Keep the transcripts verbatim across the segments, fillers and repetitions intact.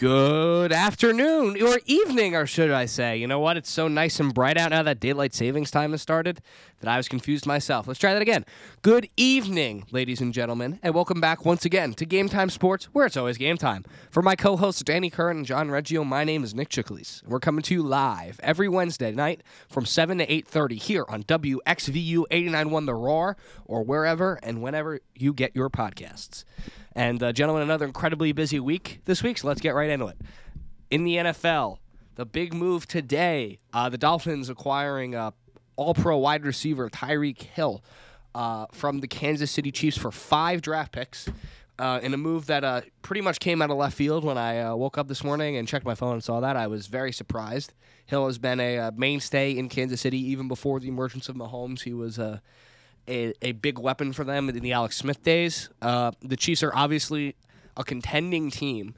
Good afternoon, or evening, or should I say. You know what? It's so nice and bright out now that daylight savings time has started that I was confused myself. Let's try that again. Good evening, ladies and gentlemen, and welcome back once again to Game Time Sports, where it's always game time. For my co-hosts Danny Curran and John Reggio, my name is Nick Chiklis. We're coming to you live every Wednesday night from seven to eight thirty here on W X V U eighty-nine point one The Roar, or wherever and whenever you get your podcasts. And, uh, gentlemen, another incredibly busy week this week, so let's get right into it. In the N F L, the big move today, uh, the Dolphins acquiring uh, all-pro wide receiver Tyreek Hill uh, from the Kansas City Chiefs for five draft picks uh, in a move that uh, pretty much came out of left field. When I uh, woke up this morning and checked my phone and saw that, I was very surprised. Hill has been a uh, mainstay in Kansas City. Even before the emergence of Mahomes, he was... Uh, A, a big weapon for them in the Alex Smith days. Uh, the Chiefs are obviously a contending team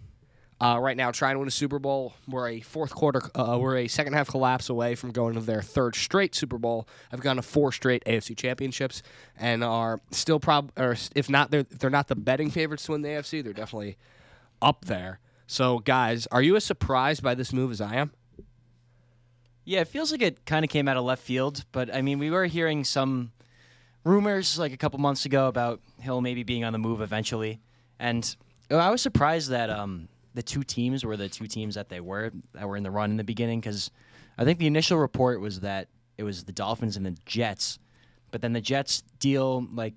uh, right now, trying to win a Super Bowl. We're a fourth quarter, uh, we're a second half collapse away from going to their third straight Super Bowl. I've gone to four straight A F C championships and are still prob, or if not, they're they're not the betting favorites to win the A F C. They're definitely up there. So, guys, are you as surprised by this move as I am? Yeah, it feels like it kind of came out of left field, but I mean, we were hearing some rumors like a couple months ago about Hill maybe being on the move eventually. And I was surprised that um, the two teams were the two teams that they were, that were in the run in the beginning, because I think the initial report was that it was the Dolphins and the Jets. But then the Jets deal, like,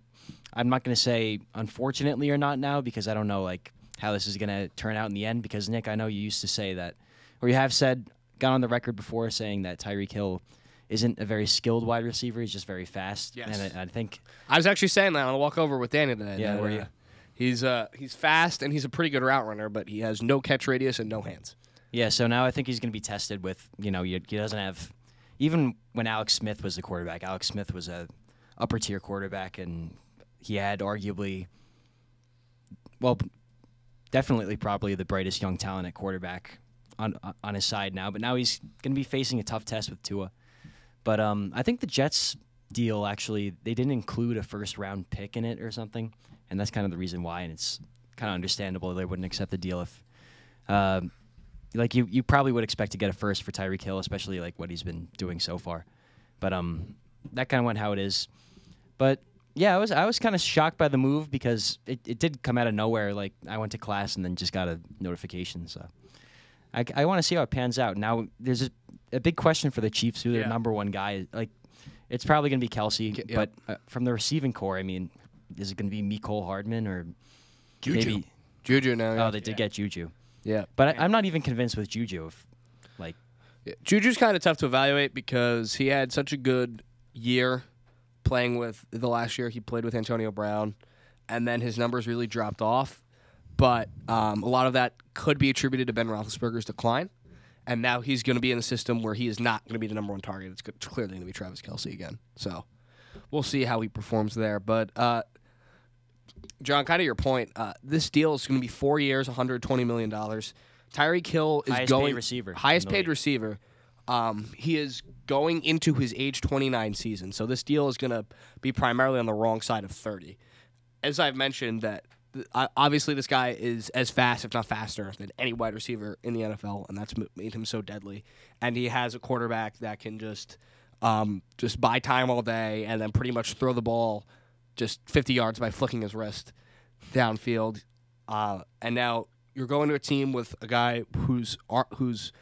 I'm not going to say unfortunately or not now, because I don't know, like, how this is going to turn out in the end. Because, Nick, I know you used to say that, or you have said, got on the record before saying that Tyreek Hill isn't a very skilled wide receiver. He's just very fast. Yes. And I, I think I was actually saying that on a walkover with Danny today. Yeah, were you? Uh, he's uh, he's fast, and he's a pretty good route runner, but he has no catch radius and no hands. Yeah, so now I think he's going to be tested with, you know, he, he doesn't have, even when Alex Smith was the quarterback, Alex Smith was a upper-tier quarterback, and he had arguably, well, definitely probably the brightest young talent at quarterback on on his side now, but now he's going to be facing a tough test with Tua. But um, I think the Jets deal, actually, they didn't include a first-round pick in it or something, and that's kind of the reason why, and it's kind of understandable they wouldn't accept the deal if, uh, like, you, you probably would expect to get a first for Tyreek Hill, especially, like, what he's been doing so far. But um, that kind of went how it is. But, yeah, I was I was kind of shocked by the move because it, it did come out of nowhere. Like, I went to class and then just got a notification, so I, I want to see how it pans out. Now, there's a, a big question for the Chiefs, who their yeah. number one guy is. Like, it's probably going to be Kelce, yeah. but uh, from the receiving core, I mean, is it going to be Mecole Hardman or Juju? Maybe Juju now. Yeah. Oh, they did yeah. get Juju. Yeah. But I, I'm not even convinced with Juju. If, like, yeah. Juju's kind of tough to evaluate because he had such a good year playing with the last year he played with Antonio Brown, and then his numbers really dropped off. But um, a lot of that could be attributed to Ben Roethlisberger's decline. And now he's going to be in a system where he is not going to be the number one target. It's good, clearly going to be Travis Kelce again. So we'll see how he performs there. But, uh, John, kind of your point, uh, this deal is going to be four years, one hundred twenty million dollars. Tyreek Hill is highest going... Highest paid receiver. Highest paid league. receiver. Um, he is going into his age twenty-nine season. So this deal is going to be primarily on the wrong side of thirty. As I've mentioned that... Obviously, this guy is as fast, if not faster, than any wide receiver in the N F L, and that's made him so deadly. And he has a quarterback that can just um, just buy time all day and then pretty much throw the ball just fifty yards by flicking his wrist downfield. Uh, and now you're going to a team with a guy whose whose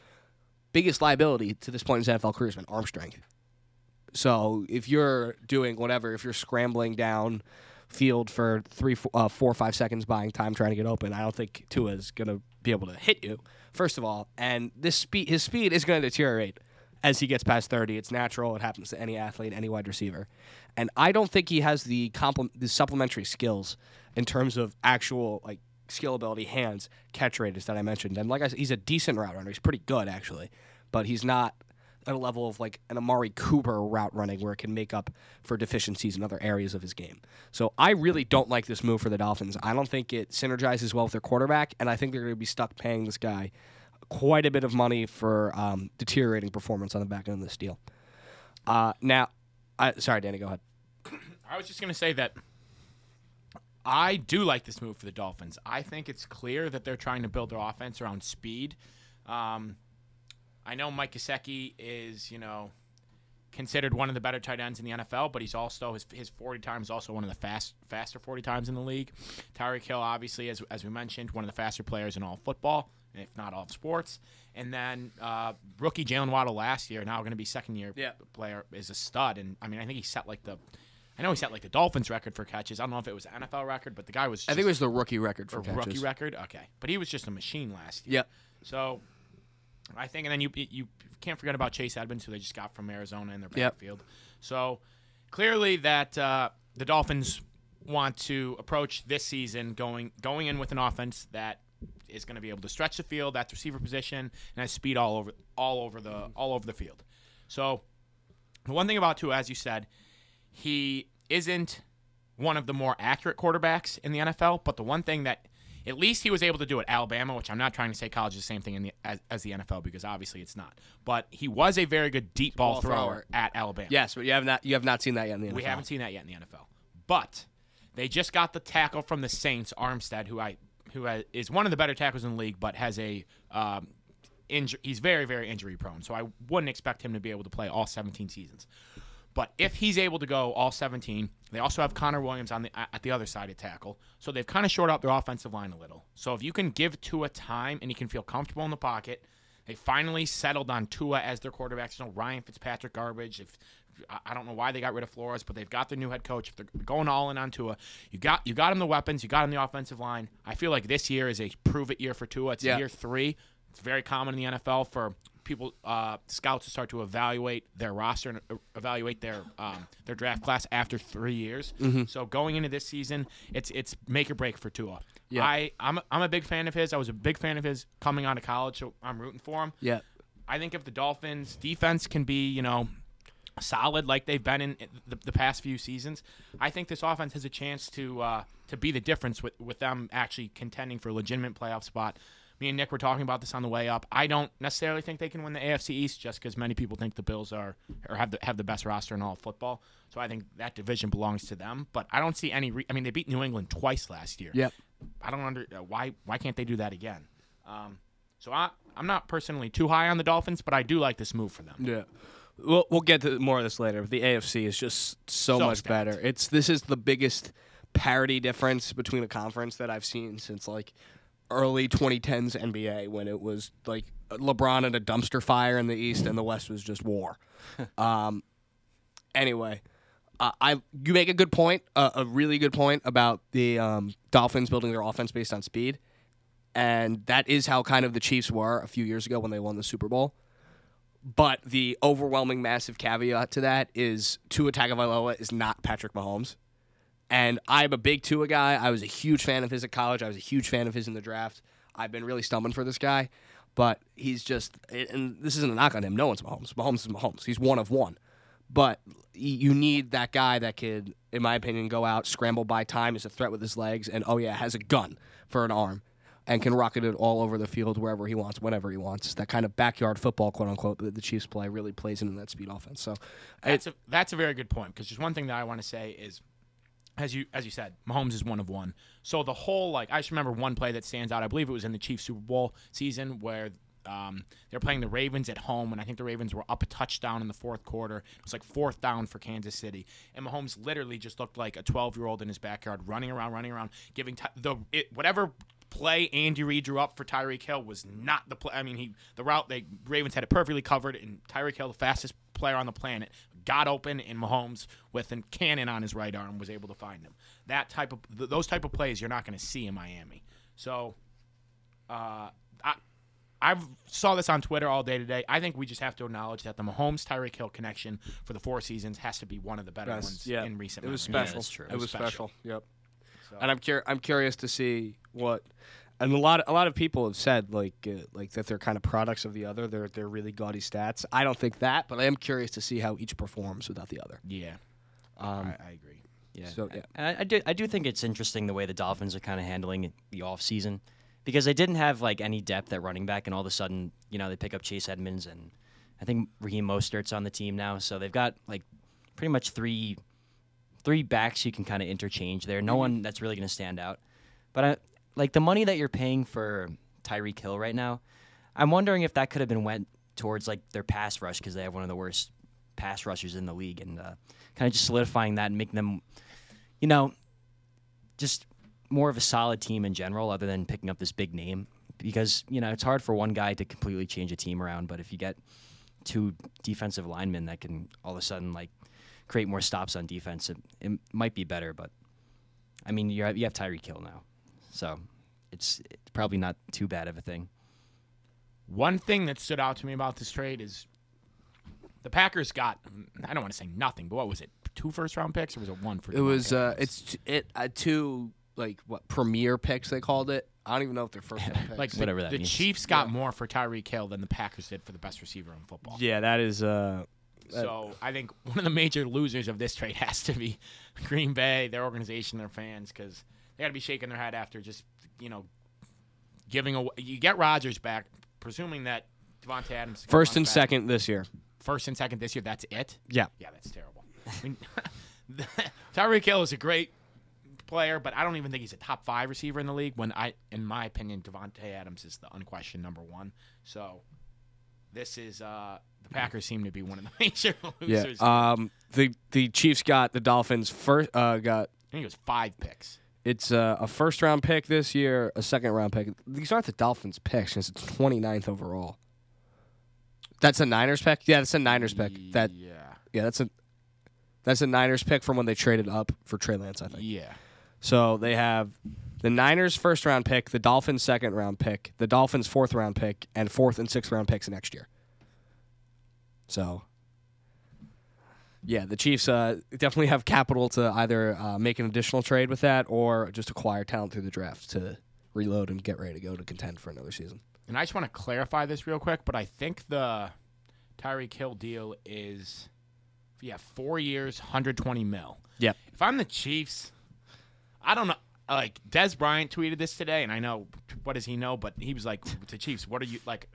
biggest liability to this point in his N F L career has been arm strength. So if you're doing whatever, if you're scrambling down field for three, four, uh, four or five seconds buying time trying to get open, I don't think Tua is going to be able to hit you, first of all. And this speed, his speed is going to deteriorate as he gets past thirty. It's natural. It happens to any athlete, any wide receiver. And I don't think he has the, compl- the supplementary skills in terms of actual like skill ability, hands, catch radius that I mentioned. And like I said, he's a decent route runner. He's pretty good, actually. But he's not at a level of like an Amari Cooper route running where it can make up for deficiencies in other areas of his game. So I really don't like this move for the Dolphins. I don't think it synergizes well with their quarterback, and I think they're going to be stuck paying this guy quite a bit of money for um, deteriorating performance on the back end of this deal. Uh, now, I, sorry, Danny, go ahead. I was just going to say that I do like this move for the Dolphins. I think it's clear that they're trying to build their offense around speed. Um, I know Mike Gesicki is, you know, considered one of the better tight ends in the N F L, but he's also his his forty times also one of the fast faster forty times in the league. Tyreek Hill, obviously, as as we mentioned, one of the faster players in all football, if not all sports. And then uh, rookie Jalen Waddle last year, now going to be second year yeah. player, is a stud. And I mean, I think he set like the, I know he set like the Dolphins record for catches. I don't know if it was an N F L record, but the guy was. Just, I think it was the rookie record for catches. Rookie record, okay. But he was just a machine last year. Yep. So. I think, and then you you can't forget about Chase Edmonds, who they just got from Arizona in their backfield. Yep. So clearly that uh, the Dolphins want to approach this season going going in with an offense that is going to be able to stretch the field, that's receiver position, and has speed all over all over the all over the field. So the one thing about Tua, as you said, he isn't one of the more accurate quarterbacks in the N F L, but the one thing that at least he was able to do at Alabama, which I'm not trying to say college is the same thing in the, as, as the N F L, because obviously it's not. But he was a very good deep ball, ball thrower, thrower at Alabama. Yes, but you have not you have not seen that yet in the N F L. We haven't seen that yet in the N F L. But they just got the tackle from the Saints, Armstead, who I who has, is one of the better tackles in the league, but has a um, injury. He's very very injury prone, so I wouldn't expect him to be able to play all seventeen seasons. But if he's able to go all seventeen, they also have Connor Williams on the at the other side of tackle. So they've kind of shorted up their offensive line a little. So if you can give Tua time and he can feel comfortable in the pocket, they finally settled on Tua as their quarterback. You know, Ryan Fitzpatrick garbage. If I don't know why they got rid of Flores, but they've got their new head coach. If they're going all in on Tua, you got you got him the weapons, you got him the offensive line. I feel like this year is a prove it year for Tua. It's yeah. year three. It's very common in the N F L for people, uh, scouts, to start to evaluate their roster and evaluate their um, their draft class after three years. Mm-hmm. So going into this season, it's it's make or break for Tua. Yeah. I I'm a, I'm a big fan of his. I was a big fan of his coming out of college, so I'm rooting for him. Yeah. I think if the Dolphins' defense can be, you know, solid like they've been in the, the past few seasons, I think this offense has a chance to uh, to be the difference with with them actually contending for a legitimate playoff spot. Me and Nick were talking about this on the way up. I don't necessarily think they can win the A F C East just because many people think the Bills are or have the have the best roster in all of football. So I think that division belongs to them. But I don't see any. Re- I mean, they beat New England twice last year. Yeah. I don't under why why can't they do that again? Um, so I I'm not personally too high on the Dolphins, but I do like this move for them. Yeah. We'll we'll get to more of this later. But the A F C is just so, so much stacked. better. It's this is the biggest parity difference between a conference that I've seen since like. Early twenty tens N B A, when it was like LeBron at a dumpster fire in the East and the West was just war. um, anyway, uh, I you make a good point, uh, a really good point about the um, Dolphins building their offense based on speed, and that is how kind of the Chiefs were a few years ago when they won the Super Bowl. But the overwhelming, massive caveat to that is Tua Tagovailoa is not Patrick Mahomes. And I'm a big Tua guy. I was a huge fan of his at college. I was a huge fan of his in the draft. I've been really stumbling for this guy. But he's just, and this isn't a knock on him. No one's Mahomes. Mahomes is Mahomes. He's one of one. But you need that guy that could, in my opinion, go out, scramble by time, is a threat with his legs, and, oh, yeah, has a gun for an arm and can rocket it all over the field wherever he wants, whenever he wants. That kind of backyard football, quote-unquote, that the Chiefs play really plays into that speed offense. So That's, it, a, that's a very good point, because just one thing that I want to say is, As you as you said, Mahomes is one of one. So the whole, like, I just remember one play that stands out. I believe it was in the Chiefs Super Bowl season where um, they were playing the Ravens at home, and I think the Ravens were up a touchdown in the fourth quarter. It was like fourth down for Kansas City. And Mahomes literally just looked like a twelve-year-old in his backyard running around, running around, giving t- the it, whatever play Andy Reid drew up for Tyreek Hill was not the play. I mean, he the route, the Ravens had it perfectly covered, and Tyreek Hill, the fastest player on the planet, got open, and Mahomes with a cannon on his right arm was able to find him. That type of th- those type of plays you're not going to see in Miami. So, uh, I I saw this on Twitter all day today. I think we just have to acknowledge that the Mahomes Tyreek Hill connection for the four seasons has to be one of the better Best, ones yeah. in recent. It was memory. special. Yeah, true. It, it was, was special. special. Yep. So. And I'm cur- I'm curious to see what. And a lot, a lot of people have said like, uh, like that they're kind of products of the other. They're, they're really gaudy stats. I don't think that, but I am curious to see how each performs without the other. Yeah, um, I, I agree. Yeah, so yeah, I, I do, I do think it's interesting the way the Dolphins are kind of handling the off season, because they didn't have like any depth at running back, and all of a sudden, you know, they pick up Chase Edmonds, and I think Raheem Mostert's on the team now, so they've got like pretty much three three backs you can kind of interchange there. No one that's really going to stand out. But I, like the money that you're paying for Tyreek Hill right now, I'm wondering if that could have been went towards like their pass rush, because they have one of the worst pass rushers in the league, and uh, kind of just solidifying that and making them, you know, just more of a solid team in general other than picking up this big name. Because, you know, it's hard for one guy to completely change a team around, but if you get two defensive linemen that can all of a sudden, like, create more stops on defense, it, it might be better. But, I mean, you have, you have Tyreek Hill now, so it's, it's probably not too bad of a thing. One thing that stood out to me about this trade is the Packers got, I don't want to say nothing, but what was it, two first-round picks, or was it one for two? It was uh, it's it uh, two, like, what, premier picks they called it. I don't even know if they're first round picks. Like the, Whatever that the means. Chiefs got yeah. more for Tyreek Hill than the Packers did for the best receiver in football. Yeah, that is uh, – So that, I think one of the major losers of this trade has to be Green Bay, their organization, their fans, because they got to be shaking their head after just, you know, giving away – you get Rodgers back, presuming that Davante Adams – First and back. second this year. First and second this year, that's it? Yeah. Yeah, that's terrible. I mean, Tyreek Hill is a great – player, but I don't even think he's a top five receiver in the league. When I, in my opinion, Davante Adams is the unquestioned number one. So this is uh, the Packers seem to be one of the major losers. Yeah. Um. The the Chiefs got the Dolphins first. Uh. Got. I think it was five picks. It's uh, a first round pick this year, a second round pick. These aren't the Dolphins' picks since it's twenty-ninth overall. That's a Niners pick. Yeah, that's a Niners pick. That. Yeah. Yeah, that's a. That's a Niners pick from when they traded up for Trey Lance, I think. Yeah. So they have the Niners' first-round pick, the Dolphins' second-round pick, the Dolphins' fourth-round pick, and fourth- and sixth-round picks next year. So, yeah, the Chiefs uh, definitely have capital to either uh, make an additional trade with that or just acquire talent through the draft to reload and get ready to go to contend for another season. And I just want to clarify this real quick, but I think the Tyreek Hill deal is, yeah, four years, one hundred twenty mil. Yep. If I'm the Chiefs... I don't know. Like, Des Bryant tweeted this today, and I know, what does he know? But he was like, the Chiefs, what are you, like,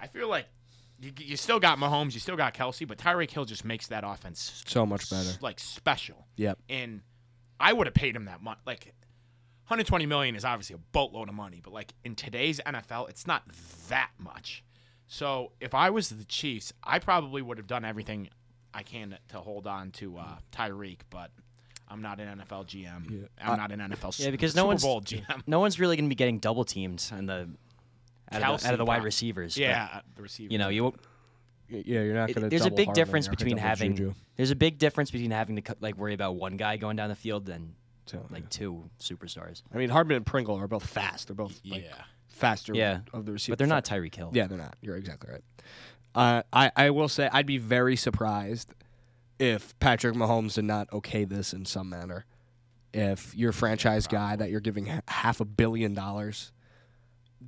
I feel like you, you still got Mahomes, you still got Kelce, but Tyreek Hill just makes that offense so much better. Like, special. Yep. And I would have paid him that much. Like, one hundred twenty million dollars is obviously a boatload of money, but, like, in today's N F L, it's not that much. So, if I was the Chiefs, I probably would have done everything I can to hold on to uh, Tyreek, but... I'm not an N F L G M. Yeah. I'm not an N F L yeah, because Super no one's, Bowl G M. No one's really going to be getting double teamed in the out, Kelsey, of, the, out of the wide receivers. Yeah, but, the receivers. You know, you. Yeah, you're not going to. There's a big difference between having. Juju. There's a big difference between having to like worry about one guy going down the field than so, like yeah. two superstars. I mean, Hardman and Pringle are both fast. They're both like, yeah. faster yeah. of the receivers, but they're not Tyreek Hill. Yeah, they're not. You're exactly right. Uh, I I will say I'd be very surprised if Patrick Mahomes did not okay this in some manner. If your franchise guy that you're giving half a billion dollars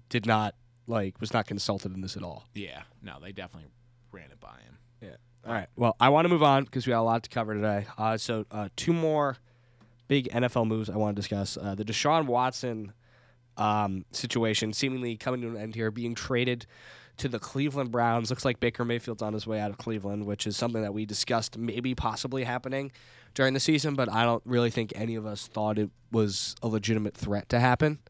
did not, like, was not consulted in this at all. Yeah. No, they definitely ran it by him. Yeah. All right. Well, I want to move on because we got a lot to cover today. Uh, so uh, two more big N F L moves I want to discuss. Uh, the Deshaun Watson um, situation seemingly coming to an end here, being traded to the Cleveland Browns. Looks like Baker Mayfield's on his way out of Cleveland, which is something that we discussed maybe possibly happening during the season, but I don't really think any of us thought it was a legitimate threat to happen.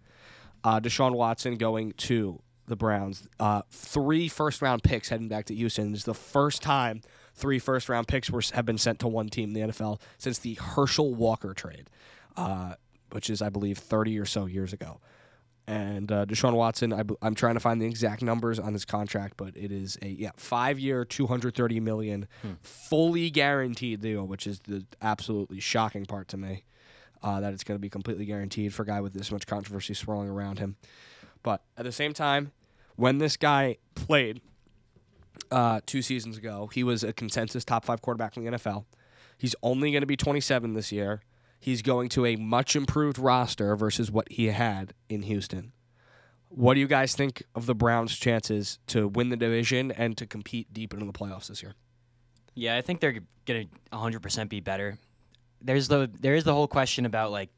Uh, Deshaun Watson going to the Browns. Uh, three first-round picks heading back to Houston. This is the first time three first-round picks were have been sent to one team in the N F L since the Herschel Walker trade, uh, which is, I believe, thirty or so years ago. And uh, Deshaun Watson, I b- I'm trying to find the exact numbers on this contract, but it is a yeah five-year, two hundred thirty million dollars, hmm. fully guaranteed deal, which is the absolutely shocking part to me, uh, that it's going to be completely guaranteed for a guy with this much controversy swirling around him. But at the same time, when this guy played uh, two seasons ago, he was a consensus top-five quarterback in the N F L. He's only going to be twenty-seven this year. He's going to a much improved roster versus what he had in Houston. What do you guys think of the Browns' chances to win the division and to compete deep into the playoffs this year? Yeah, I think they're going to one hundred percent be better. There's the there is the whole question about like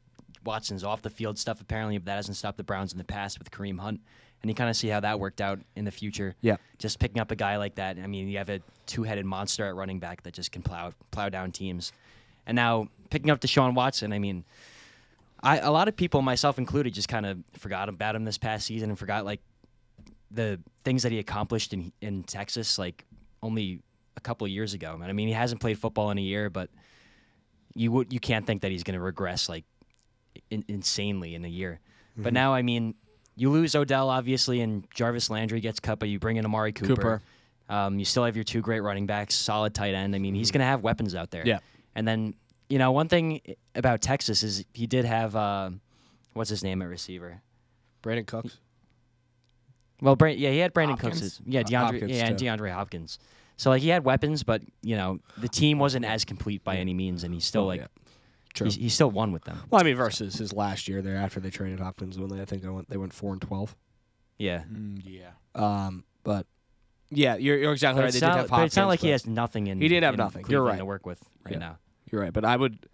Watson's off-the-field stuff, apparently, but that hasn't stopped the Browns in the past with Kareem Hunt, and you kind of see how that worked out in the future. Yeah. Just picking up a guy like that. I mean, you have a two-headed monster at running back that just can plow, plow down teams. And now picking up Deshaun Watson, I mean, I a lot of people, myself included, just kind of forgot about him this past season and forgot, like, the things that he accomplished in in Texas, like, only a couple of years ago. And I mean, he hasn't played football in a year, but you would you can't think that he's going to regress, like, in, insanely in a year. Mm-hmm. But now, I mean, you lose Odell, obviously, and Jarvis Landry gets cut, but you bring in Amari Cooper. Cooper. Um, you still have your two great running backs, solid tight end. I mean, he's going to have weapons out there. Yeah. And then, you know, one thing about Texas is he did have, uh, what's his name at receiver? Brandon Cooks. He, well, Brand, yeah, he had Brandon Hopkins. Cooks. Yeah, DeAndre, uh, Hopkins yeah and DeAndre Hopkins. So, like, he had weapons, but, you know, the team wasn't as complete by any means, and he still, like, oh, yeah. True. He's, he still won with them. Well, I mean, versus his last year there after they traded Hopkins, when they, I think they went, they went four and twelve. Yeah. Mm, yeah. Um, but... Yeah, you're, you're exactly but right. They not, did have Hopkins. But it's not like he has nothing in. He did have nothing. You're right. To work with right yeah. now. You're right. But I would,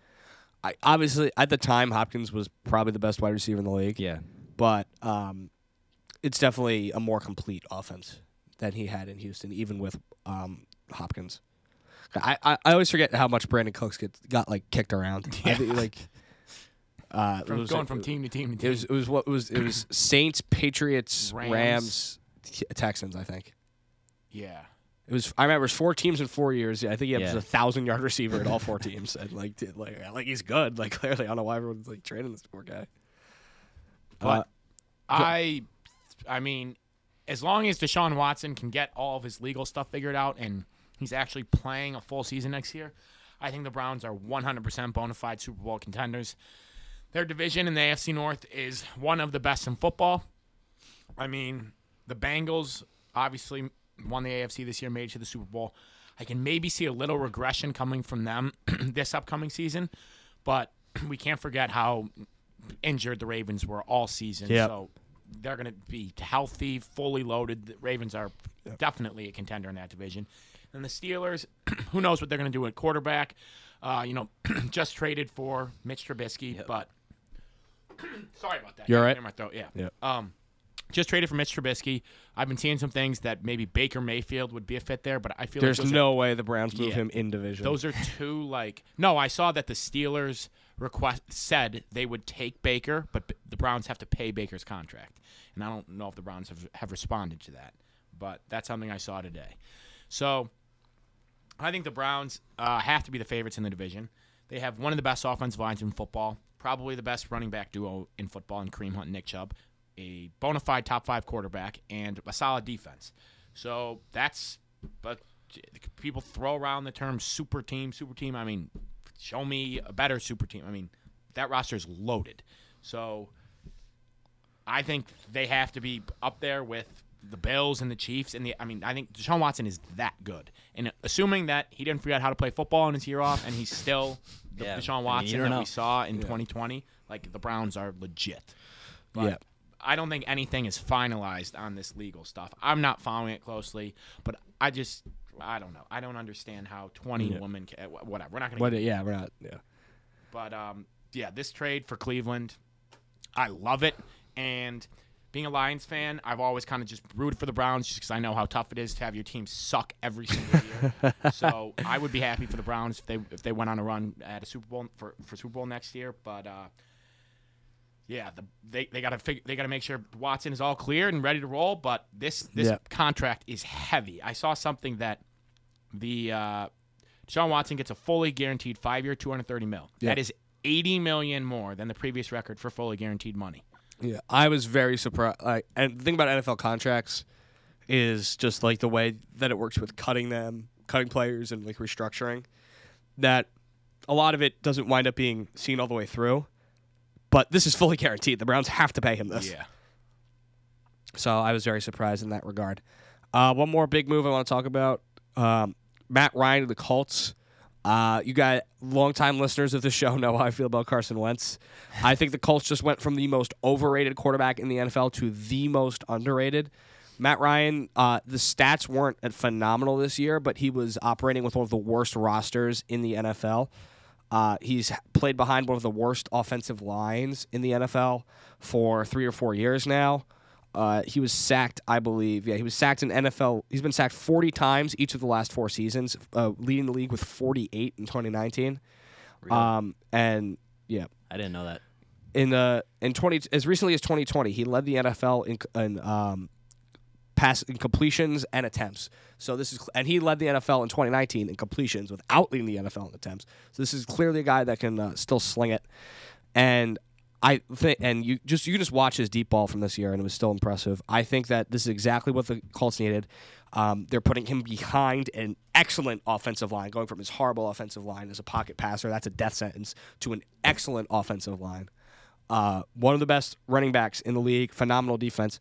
I obviously at the time Hopkins was probably the best wide receiver in the league. Yeah. But um, it's definitely a more complete offense than he had in Houston, even with um, Hopkins. I, I, I always forget how much Brandon Cooks gets, got like kicked around. Yeah. I think, like. Uh, from, was going like, from team to team to team. It was it was what it was it was Saints, Patriots, Rams, Rams Texans. I think. Yeah, it was. I remember it was four teams in four years. I think he yeah. was a thousand yard receiver at all four teams, and like, did, like, like he's good. Like, clearly, I don't know why everyone's like trading this poor guy. But uh, I, I mean, as long as Deshaun Watson can get all of his legal stuff figured out and he's actually playing a full season next year, I think the Browns are one hundred percent bona fide Super Bowl contenders. Their division in the A F C North is one of the best in football. I mean, the Bengals obviously won the A F C this year, made it to the Super Bowl. I can maybe see a little regression coming from them this upcoming season, but we can't forget how injured the Ravens were all season. Yep. So they're going to be healthy, fully loaded. The Ravens are yep. definitely a contender in that division. And the Steelers, who knows what they're going to do at quarterback. Uh, you know, just traded for Mitch Trubisky, yep. but sorry about that. You're right. In my throat. Yeah. Yep. Um, Just traded for Mitch Trubisky. I've been seeing some things that maybe Baker Mayfield would be a fit there, but I feel There's like... There's no are, way the Browns move yeah, him in division. Those are two, like... No, I saw that the Steelers request said they would take Baker, but the Browns have to pay Baker's contract. And I don't know if the Browns have, have responded to that, but that's something I saw today. So I think the Browns uh, have to be the favorites in the division. They have one of the best offensive lines in football, probably the best running back duo in football in Kareem Hunt and Nick Chubb, a bona fide top five quarterback, and a solid defense. So that's – but people throw around the term super team, super team. I mean, show me a better super team. I mean, that roster is loaded. So I think they have to be up there with the Bills and the Chiefs. And the I mean, I think Deshaun Watson is that good. And assuming that he didn't forget how to play football in his year off and he's still the yeah, Deshaun Watson I mean, that know. we saw in yeah. twenty twenty, like the Browns are legit. But yeah. I don't think anything is finalized on this legal stuff. I'm not following it closely, but I just I don't know. I don't understand how twenty yeah. women can, whatever. We're not going to Yeah, we're not. Yeah. But um yeah, this trade for Cleveland, I love it. And being a Lions fan, I've always kind of just rooted for the Browns just cuz I know how tough it is to have your team suck every single year. So, I would be happy for the Browns if they if they went on a run at a Super Bowl for for Super Bowl next year, but uh Yeah, the, they they gotta figure they gotta make sure Watson is all cleared and ready to roll. But this this yeah. contract is heavy. I saw something that the uh, Deshaun Watson gets a fully guaranteed five year, two hundred thirty mil. Yeah. That is eighty million more than the previous record for fully guaranteed money. Yeah, I was very surprised. Like, and the thing about N F L contracts is just like the way that it works with cutting them, cutting players, and like restructuring. That a lot of it doesn't wind up being seen all the way through. But this is fully guaranteed. The Browns have to pay him this. Yeah. So I was very surprised in that regard. Uh, one more big move I want to talk about. Um, Matt Ryan of the Colts. Uh, you guys, longtime listeners of the show know how I feel about Carson Wentz. I think the Colts just went from the most overrated quarterback in the N F L to the most underrated. Matt Ryan, uh, the stats weren't phenomenal this year, but he was operating with one of the worst rosters in the N F L. Uh, he's played behind one of the worst offensive lines in the N F L for three or four years now. Uh, he was sacked, I believe. Yeah, he was sacked in N F L. He's been sacked forty times each of the last four seasons, uh, leading the league with forty-eight in twenty nineteen. Really? Um, and yeah, I didn't know that. In uh, in twenty as recently as twenty twenty, he led the N F L in, in um, pass in completions and attempts. So this is, and he led the N F L in twenty nineteen in completions without leading the N F L in attempts. So this is clearly a guy that can uh, still sling it. And I think, and you just you can just watch his deep ball from this year, and it was still impressive. I think that this is exactly what the Colts needed. Um, they're putting him behind an excellent offensive line, going from his horrible offensive line as a pocket passer, that's a death sentence, to an excellent offensive line. Uh, one of the best running backs in the league, phenomenal defense.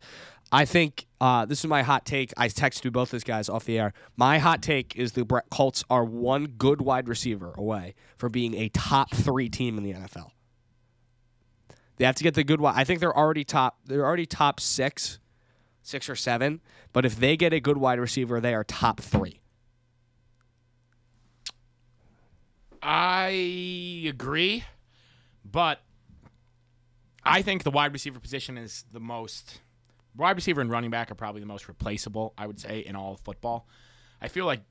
I think uh, this is my hot take. I texted both these guys off the air. My hot take is the Colts are one good wide receiver away from being a top three team in the N F L. They have to get the good wide. I think they're already top. They're already top six, six or seven. But if they get a good wide receiver, they are top three. I agree, but I think the wide receiver position is the most. Wide receiver and running back are probably the most replaceable, I would say, in all of football. I feel like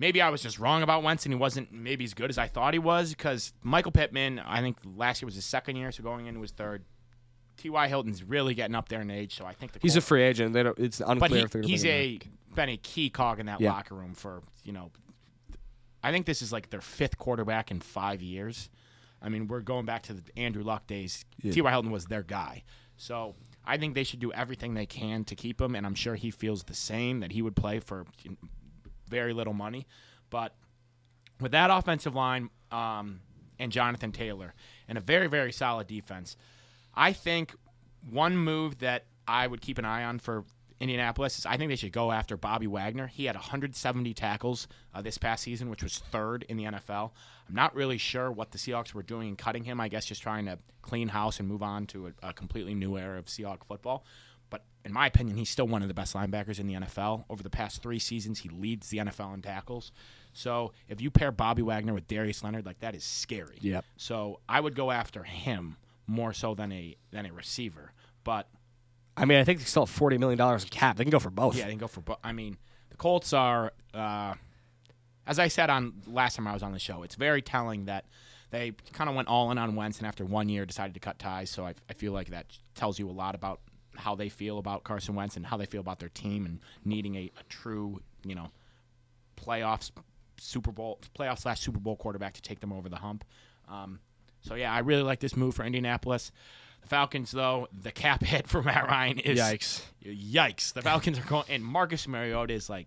maybe I was just wrong about Wentz, and he wasn't maybe as good as I thought he was, because Michael Pittman, I think last year was his second year, so going into his third. T Y. Hilton's really getting up there in age, so I think the Colts, he's a free agent. They don't, it's unclear. But he, if they're he's a, been a key cog in that yeah. locker room for, you know, I think this is like their fifth quarterback in five years. I mean, we're going back to the Andrew Luck days. Yeah. T Y. Hilton was their guy. So I think they should do everything they can to keep him, and I'm sure he feels the same, that he would play for very little money. But with that offensive line um, and Jonathan Taylor and a very, very solid defense, I think one move that I would keep an eye on for Indianapolis is I think they should go after Bobby Wagner. He had one hundred seventy tackles uh, this past season, which was third in the N F L. I'm not really sure what the Seahawks were doing in cutting him. I guess just trying to clean house and move on to a, a completely new era of Seahawks football. But in my opinion, he's still one of the best linebackers in the N F L. Over the past three seasons, he leads the N F L in tackles. So if you pair Bobby Wagner with Darius Leonard, like that is scary. Yep. So I would go after him more so than a than a receiver. But I mean, I think they still have forty million dollars in cap. They can go for both. Yeah, they can go for both. I mean, the Colts are, uh, as I said on last time I was on the show, it's very telling that they kind of went all in on Wentz and after one year decided to cut ties. So I, I feel like that tells you a lot about how they feel about Carson Wentz and how they feel about their team and needing a, a true, you know, playoffs, Super Bowl, playoff slash Super Bowl quarterback to take them over the hump. Um, So, yeah, I really like this move for Indianapolis. The Falcons, though, the cap hit for Matt Ryan is... Yikes. Yikes. The Falcons are going... And Marcus Mariota is, like,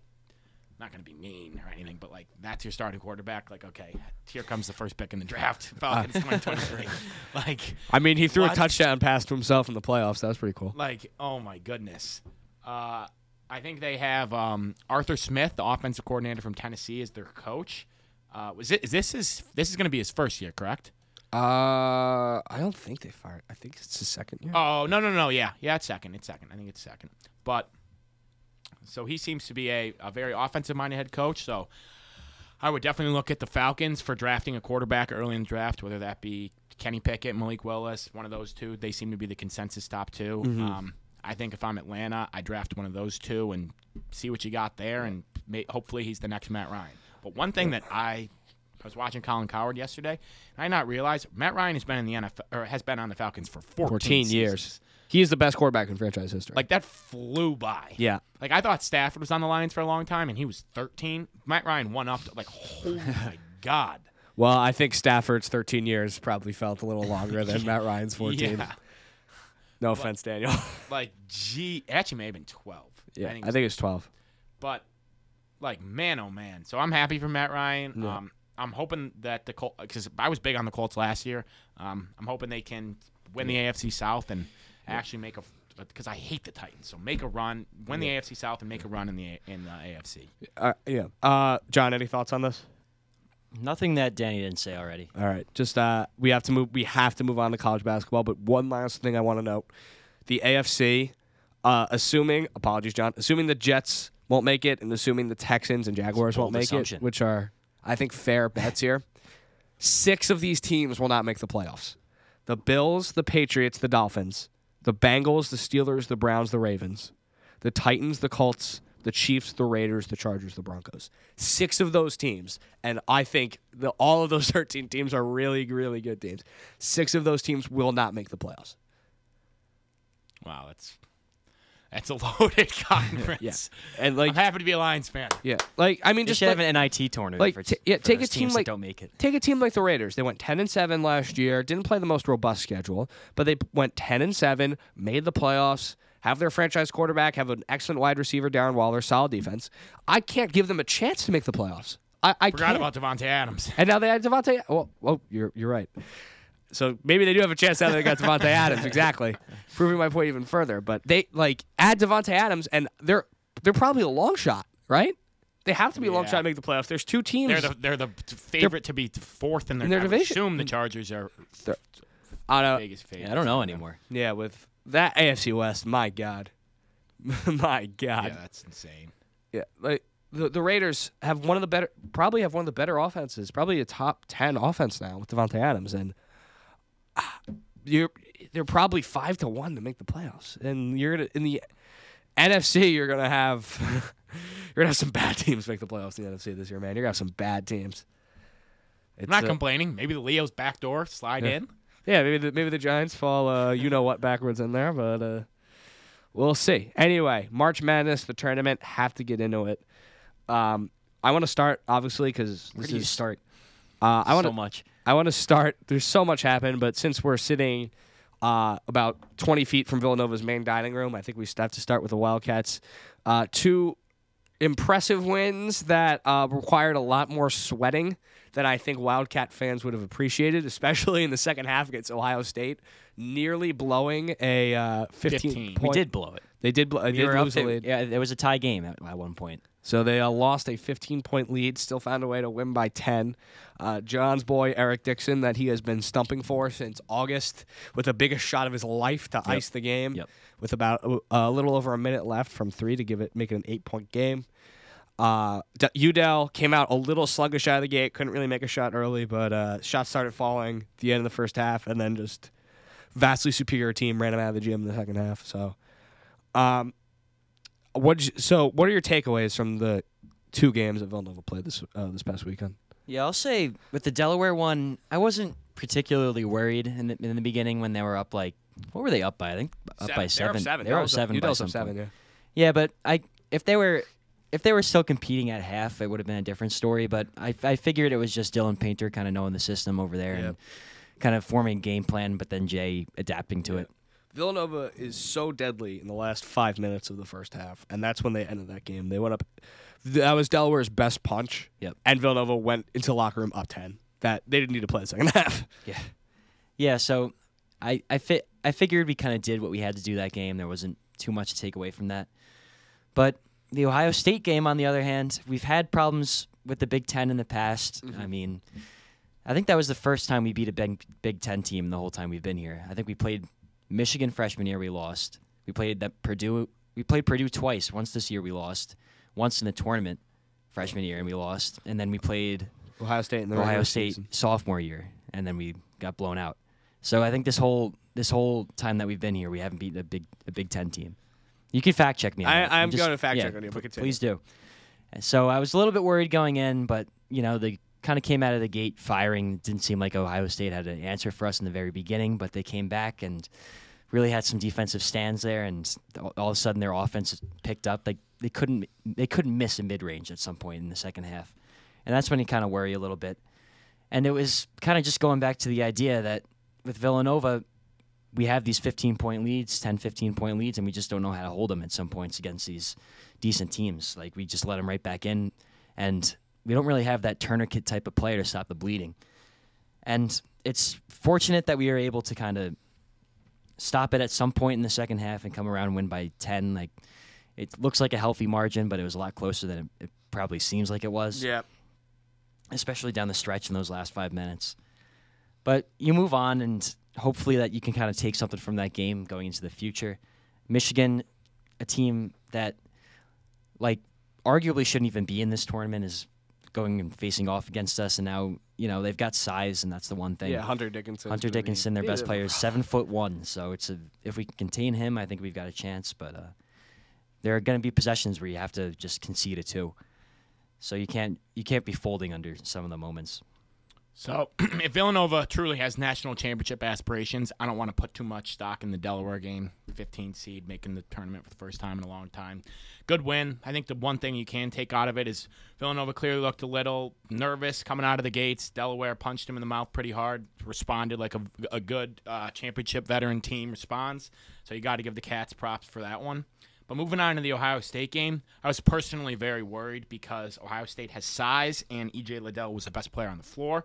not going to be mean or anything, but, like, that's your starting quarterback. Like, okay, here comes the first pick in the draft. Falcons twenty twenty-three. Like... I mean, he threw what? a touchdown pass to himself in the playoffs. That was pretty cool. Like, oh, my goodness. Uh, I think they have um, Arthur Smith, the offensive coordinator from Tennessee, as their coach. Uh, was it, is this is this is going to be his first year, correct? Uh, I don't think they fired. I think it's his second year. Oh, no, no, no. Yeah. Yeah, it's second. It's second. I think it's second. But so he seems to be a, a very offensive-minded head coach. So I would definitely look at the Falcons for drafting a quarterback early in the draft, whether that be Kenny Pickett, Malik Willis, one of those two. They seem to be the consensus top two. Mm-hmm. Um, I think if I'm Atlanta, I draft one of those two and see what you got there, and may, hopefully he's the next Matt Ryan. But one thing that I – I was watching Colin Cowherd yesterday, and I not realize Matt Ryan has been in the N F L or has been on the Falcons for fourteen, fourteen years. He is the best quarterback in franchise history. Like that flew by. Yeah. Like I thought Stafford was on the Lions for a long time, and he was thirteen. Matt Ryan one up. Like, oh my God. Well, I think Stafford's thirteen years probably felt a little longer than Matt Ryan's fourteen. Yeah. No but, offense, Daniel. Like, gee, it actually may have been twelve. Yeah, I think it was, I think it was twelve. But like, man, oh man. So I'm happy for Matt Ryan. Yeah. Um. I'm hoping that the Colts, because I was big on the Colts last year. Um, I'm hoping they can win the A F C South and actually make a, because I hate the Titans. So make a run, win the A F C South, and make a run in the in the A F C. Uh, yeah. Uh, John, any thoughts on this? Nothing that Danny didn't say already. All right. Just uh, we have to move. We have to move on to college basketball. But one last thing I want to note: the A F C, uh, assuming apologies, John, assuming the Jets won't make it, and assuming the Texans and Jaguars won't make it, which are I think fair bets here. Six of these teams will not make the playoffs. The Bills, the Patriots, the Dolphins, the Bengals, the Steelers, the Browns, the Ravens, the Titans, the Colts, the Chiefs, the Raiders, the Chargers, the Broncos. Six of those teams, and I think the, all of those thirteen teams are really, really good teams. Six of those teams will not make the playoffs. Wow, that's that's a loaded conference. Yeah. And like, I'm happy to be a Lions fan. Yeah, like I mean, they just should like, have an N I T tournament. Like, for t- yeah, for take a team like don't make it. Take a team like the Raiders. They went ten and seven last year. Didn't play the most robust schedule, but they went ten and seven, made the playoffs. Have their franchise quarterback, have an excellent wide receiver, Darren Waller, solid defense. I can't give them a chance to make the playoffs. I, I forgot can't. about Davante Adams. And now they had Davante. Well, well, you're you're right. So maybe they do have a chance now that they got Davante Adams. Exactly, proving my point even further. But they like add Davante Adams, and they're they're probably a long shot, right? They have to be a yeah. long shot to make the playoffs. There's two teams. They're the, they're the favorite they're, to be fourth in their, in their I division. I assume the Chargers are. Th- I don't. Vegas favorites. Yeah, I don't know anymore. Yeah, with. That A F C West, my God. my God. Yeah, that's insane. Yeah, like the, the Raiders have one of the better, probably have one of the better offenses, probably a top ten offense now with Davante Adams. And ah, you're, they're probably five to one to make the playoffs. And you're gonna, in the N F C, you're going to have you're gonna have some bad teams make the playoffs in the N F C this year, man. You're going to have some bad teams. It's, I'm not uh, complaining. Maybe the Leo's back door slide yeah. in. Yeah, maybe the, maybe the Giants fall uh, you-know-what backwards in there, but uh, we'll see. Anyway, March Madness, the tournament, have to get into it. Um, I want to start, obviously, because Where do you start? Uh, I wanna, so much. I want to start. There's so much happened, but since we're sitting uh, about twenty feet from Villanova's main dining room, I think we have to start with the Wildcats. Uh, two impressive wins that uh, required a lot more sweating that I think Wildcat fans would have appreciated, especially in the second half against Ohio State, nearly blowing a uh, fifteen-point. We did blow it. They did, bl- we did lose the lead. Yeah, there was a tie game at, at one point. So they uh, lost a fifteen-point lead, still found a way to win by ten. Uh, John's boy, Eric Dixon, that he has been stumping for since August, with the biggest shot of his life to yep. ice the game, yep. with about a, a little over a minute left from three to give it, make it an eight-point game. Uh, Udell came out a little sluggish out of the gate, couldn't really make a shot early, but uh, shots started falling at the end of the first half, and then just vastly superior team ran him out of the gym in the second half. So, um, what? So, what are your takeaways from the two games that Villanova played this uh, this past weekend? Yeah, I'll say with the Delaware one, I wasn't particularly worried in the, in the beginning when they were up like what were they up by? I think up seven, by seven. They were up seven. They were up seven by some point. Yeah. yeah, but I if they were. If they were still competing at half, it would have been a different story. But I, I figured it was just Dylan Painter kind of knowing the system over there yep. and kind of forming a game plan, but then Jay adapting to yep. it. Villanova is so deadly in the last five minutes of the first half, and that's when they ended that game. They went up. That was Delaware's best punch, yep. and Villanova went into the locker room up ten. That they didn't need to play the second half. Yeah, yeah. So I I fi- I figured we kind of did what we had to do that game. There wasn't too much to take away from that, but. The Ohio State game, on the other hand, we've had problems with the Big Ten in the past. Mm-hmm. I mean, I think that was the first time we beat a Big, Big Ten team the whole time we've been here. I think we played Michigan freshman year, we lost. We played that Purdue. We played Purdue twice. Once this year, we lost. Once in the tournament, freshman year, and we lost. And then we played Ohio State in the Ohio State season. Sophomore year, and then we got blown out. So I think this whole this whole time that we've been here, we haven't beaten a Big a Big Ten team. You can fact check me. On I, that. I'm, I'm just, going to fact yeah, check on you. But continue. Please do. So I was a little bit worried going in, but you know they kind of came out of the gate firing. It didn't seem like Ohio State had an answer for us in the very beginning, but they came back and really had some defensive stands there. And all of a sudden, their offense picked up. They they couldn't they couldn't miss a mid range at some point in the second half, and that's when you kind of worry a little bit. And it was kind of just going back to the idea that with Villanova. We have these fifteen-point leads, ten, fifteen-point leads, and we just don't know how to hold them at some points against these decent teams. Like, we just let them right back in, and we don't really have that tourniquet type of player to stop the bleeding. And it's fortunate that we were able to kind of stop it at some point in the second half and come around and win by ten. Like, it looks like a healthy margin, but it was a lot closer than it, it probably seems like it was. Yeah. Especially down the stretch in those last five minutes. But you move on, and... hopefully that you can kind of take something from that game going into the future. Michigan, a team that, like, arguably shouldn't even be in this tournament, is going and facing off against us. And now, you know, they've got size, and that's the one thing. Yeah, Hunter Dickinson. Hunter Dickinson, their best player, is seven foot one. So it's a, if we can contain him, I think we've got a chance. But uh, there are going to be possessions where you have to just concede a two. So you can't you can't be folding under some of the moments. So if Villanova truly has national championship aspirations, I don't want to put too much stock in the Delaware game. fifteen seed, making the tournament for the first time in a long time. Good win. I think the one thing you can take out of it is Villanova clearly looked a little nervous coming out of the gates. Delaware punched him in the mouth pretty hard, responded like a, a good uh, championship veteran team responds. So you got to give the Cats props for that one. But moving on to the Ohio State game, I was personally very worried because Ohio State has size and E J Liddell was the best player on the floor.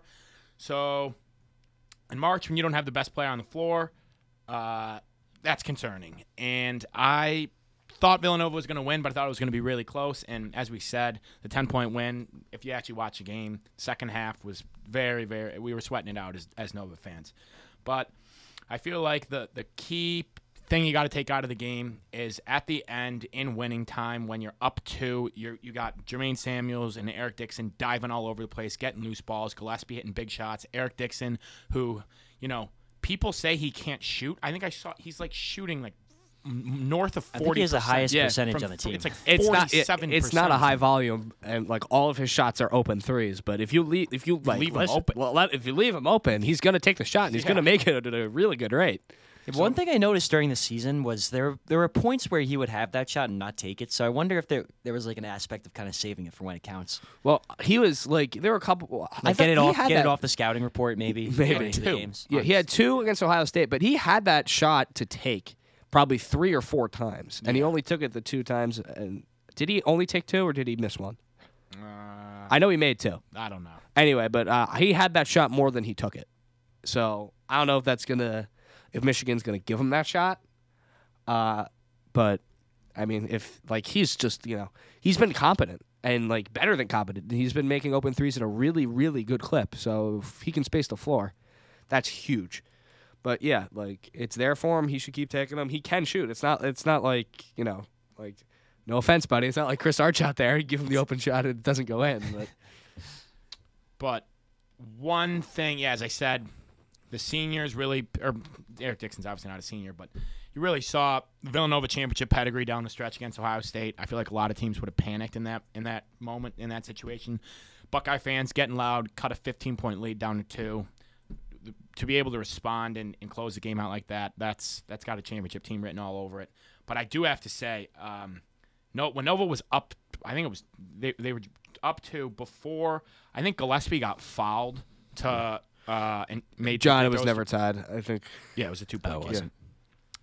So in March, when you don't have the best player on the floor, uh, that's concerning. And I thought Villanova was going to win, but I thought it was going to be really close. And as we said, the ten-point win, if you actually watch the game, second half was very, very – we were sweating it out as, as Nova fans. But I feel like the, the key – thing you got to take out of the game is at the end in winning time when you're up two, you you got Jermaine Samuels and Eric Dixon diving all over the place, getting loose balls, Gillespie hitting big shots, Eric Dixon, who, you know, people say he can't shoot. I think I saw he's like shooting like north of forty percent. I think he has the highest yeah, percentage from, on the team. It's like it's not it, it's not a high volume, and like all of his shots are open threes. But if you leave if you like, leave him open, well, let, if you leave him open, he's gonna take the shot and he's yeah. gonna make it at a really good rate. So. One thing I noticed during the season was there there were points where he would have that shot and not take it. So I wonder if there there was like an aspect of kind of saving it for when it counts. Well, he was like there were a couple. Like I get it off get that. it off the scouting report maybe. Maybe two. The games. Yeah, he had two against Ohio State, but he had that shot to take probably three or four times, yeah. and he only took it the two times. And did he only take two or did he miss one? Uh, I know he made two. I don't know. Anyway, but uh, he had that shot more than he took it. So I don't know if that's gonna. If Michigan's going to give him that shot. Uh, but, I mean, if, like, he's just, you know, he's been competent and, like, better than competent. He's been making open threes at a really, really good clip. So if he can space the floor, that's huge. But, yeah, like, it's there for him. He should keep taking them. He can shoot. It's not It's not like, you know, like, no offense, buddy. It's not like Chris Arch out there. You give him the open shot and it doesn't go in. But, but one thing, yeah, as I said, the seniors really, or Eric Dixon's obviously not a senior, but you really saw Villanova championship pedigree down the stretch against Ohio State. I feel like a lot of teams would have panicked in that in that moment, in that situation. Buckeye fans getting loud, cut a fifteen-point lead down to two. To be able to respond and, and close the game out like that, that's that's got a championship team written all over it. But I do have to say, um, no, when Nova was up, I think it was they they were up two before. I think Gillespie got fouled to. Uh, and made John, it was never tied, I think. Yeah, it was a two-point oh, game. Wasn't.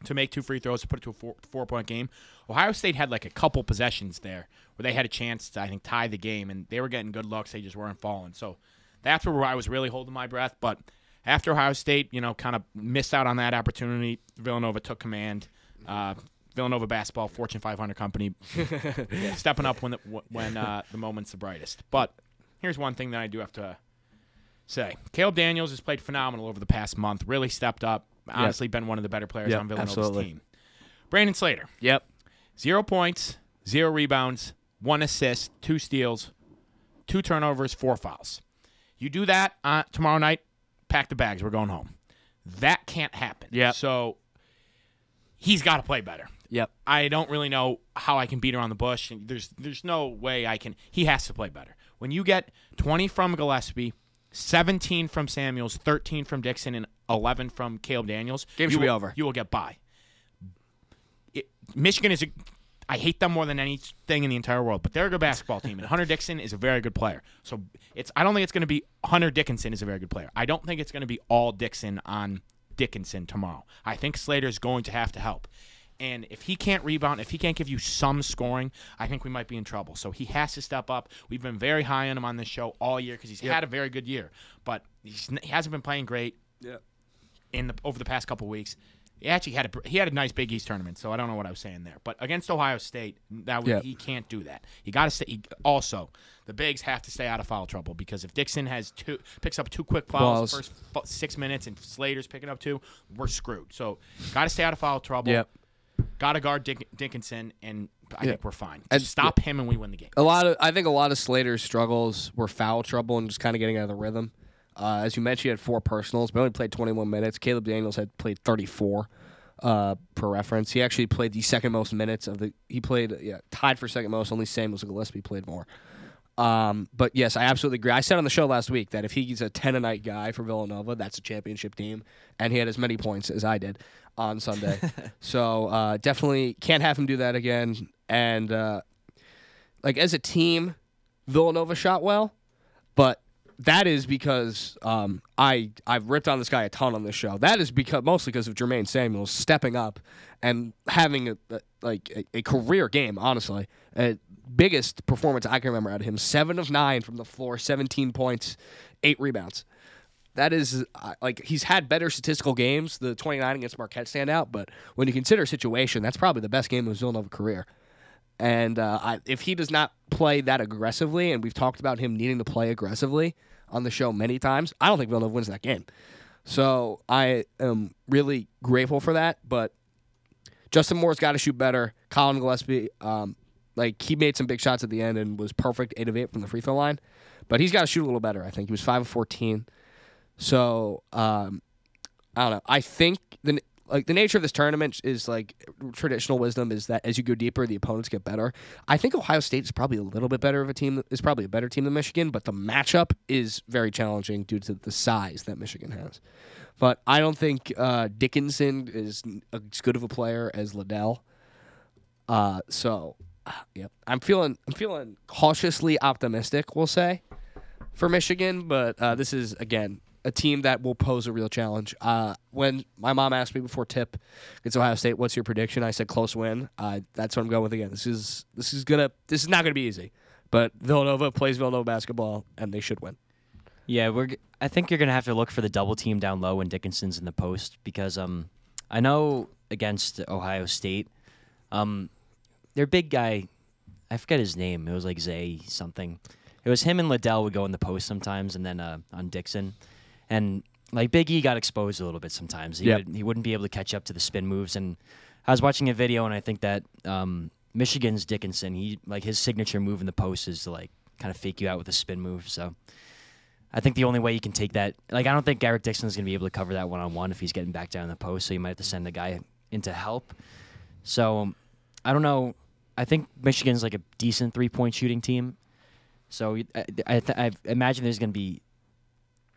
To make two free throws, to put it to a four, four-point game. Ohio State had like a couple possessions there where they had a chance to, I think, tie the game, and they were getting good looks. They just weren't falling. So that's where I was really holding my breath. But after Ohio State, you know, kind of missed out on that opportunity, Villanova took command. Uh, Villanova basketball, Fortune five hundred company, stepping up when the, when uh, the moment's the brightest. But here's one thing that I do have to say. Caleb Daniels has played phenomenal over the past month, really stepped up, honestly yep. been one of the better players yep, on Villanova's absolutely. team. Brandon Slater. Yep. Zero points, zero rebounds, one assist, two steals, two turnovers, four fouls. You do that uh, tomorrow night, pack the bags, we're going home. That can't happen. Yep. So he's got to play better. Yep. I don't really know how I can beat around the bush. And there's, there's no way I can. He has to play better. When you get twenty from Gillespie, seventeen from Samuels, thirteen from Dixon, and eleven from Caleb Daniels. Game should will, be over. You will get by. It, Michigan is a – I hate them more than anything in the entire world, but they're a good basketball team, and Hunter Dickinson is a very good player. So it's I don't think it's going to be – Hunter Dickinson is a very good player. I don't think it's going to be all Dixon on Dickinson tomorrow. I think Slater is going to have to help. And if he can't rebound, if he can't give you some scoring, I think we might be in trouble. So he has to step up. We've been very high on him on this show all year because he's yep. had a very good year. But he's, he hasn't been playing great yep. in the, over the past couple of weeks. He actually had a, he had a nice Big East tournament, so I don't know what I was saying there. But against Ohio State, that was, yep. he can't do that. You got to stay. He, also, the bigs have to stay out of foul trouble because if Dixon has two, picks up two quick fouls in the first six minutes and Slater's picking up two, we're screwed. So got to stay out of foul trouble. Yep. Got to guard Dick- Dickinson, and I yeah. think we're fine. Just and, stop yeah. him, and we win the game. A lot of, I think a lot of Slater's struggles were foul trouble and just kind of getting out of the rhythm. Uh, as you mentioned, he had four personals, but only played twenty-one minutes. Caleb Daniels had played thirty-four. uh, per reference. He actually played the second most minutes of the. He played yeah, tied for second most. Only Samuels and Gillespie played more. Um, but yes, I absolutely agree. I said on the show last week that if he's a ten a night guy for Villanova, that's a championship team, and he had as many points as I did on Sunday. So uh, definitely can't have him do that again. And uh, like as a team, Villanova shot well, but that is because um, I I've ripped on this guy a ton on this show. That is because mostly because of Jermaine Samuels stepping up and having a, a, like a, a career game. Honestly. Uh, Biggest performance I can remember out of him. Seven of nine from the floor, seventeen points, eight rebounds. That is, like, he's had better statistical games. The twenty-nine against Marquette stand out, but when you consider situation, that's probably the best game of his Villanova career. And uh, I, if he does not play that aggressively, and we've talked about him needing to play aggressively on the show many times, I don't think Villanova wins that game. So I am really grateful for that, but Justin Moore's got to shoot better. Colin Gillespie, um, Like, he made some big shots at the end and was perfect, eight of eight from the free throw line. But he's got to shoot a little better, I think. He was five of fourteen. So, um, I don't know. I think the like the nature of this tournament is, like, traditional wisdom is that as you go deeper, the opponents get better. I think Ohio State is probably a little bit better of a team, is probably a better team than Michigan, but the matchup is very challenging due to the size that Michigan has. But I don't think uh, Dickinson is as good of a player as Liddell. Uh, so... Yep, I'm feeling I'm feeling cautiously optimistic, we'll say, for Michigan. But uh, this is, again, a team that will pose a real challenge. Uh, when my mom asked me before tip against Ohio State, "What's your prediction?" I said close win. Uh, that's what I'm going with again. This is this is gonna this is not gonna be easy. But Villanova plays Villanova basketball, and they should win. Yeah, we're. I think you're gonna have to look for the double team down low when Dickinson's in the post because um, I know against Ohio State, um. Their big guy, I forget his name. It was like Zay something. It was him and Liddell would go in the post sometimes, and then uh, on Dixon. And like Big E got exposed a little bit sometimes. He, yep. would, he wouldn't be able to catch up to the spin moves. And I was watching a video, and I think that um, Michigan's Dickinson, he like his signature move in the post is to like kind of fake you out with a spin move. So I think the only way you can take that, like I don't think Eric Dixon is going to be able to cover that one on one if he's getting back down in the post. So you might have to send the guy in to help. So I don't know. I think Michigan's like a decent three-point shooting team, so I, I, th- I imagine there's going to be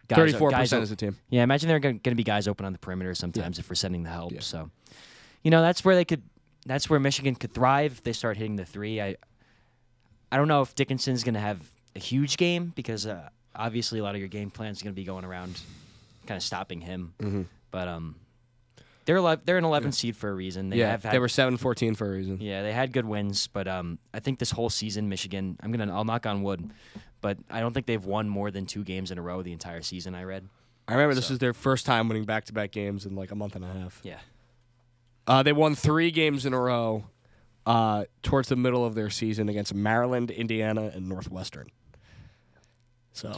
guys, thirty-four percent guys as a team. Yeah, I imagine there are going to be guys open on the perimeter sometimes yeah. if we're sending the help. Yeah. So, you know, that's where they could, that's where Michigan could thrive if they start hitting the three. I, I don't know if Dickinson's going to have a huge game because uh, obviously a lot of your game plan is going to be going around, kind of stopping him. Mm-hmm. But um. They're they're an eleven yeah. seed for a reason. They yeah, have had, they were seven fourteen for a reason. Yeah, they had good wins, but um, I think this whole season, Michigan. I'm gonna I'll knock on wood, but I don't think they've won more than two games in a row the entire season. I read. I remember so. This is their first time winning back-to-back games in like a month and a half. Yeah. Uh, they won three games in a row, uh, towards the middle of their season against Maryland, Indiana, and Northwestern. So.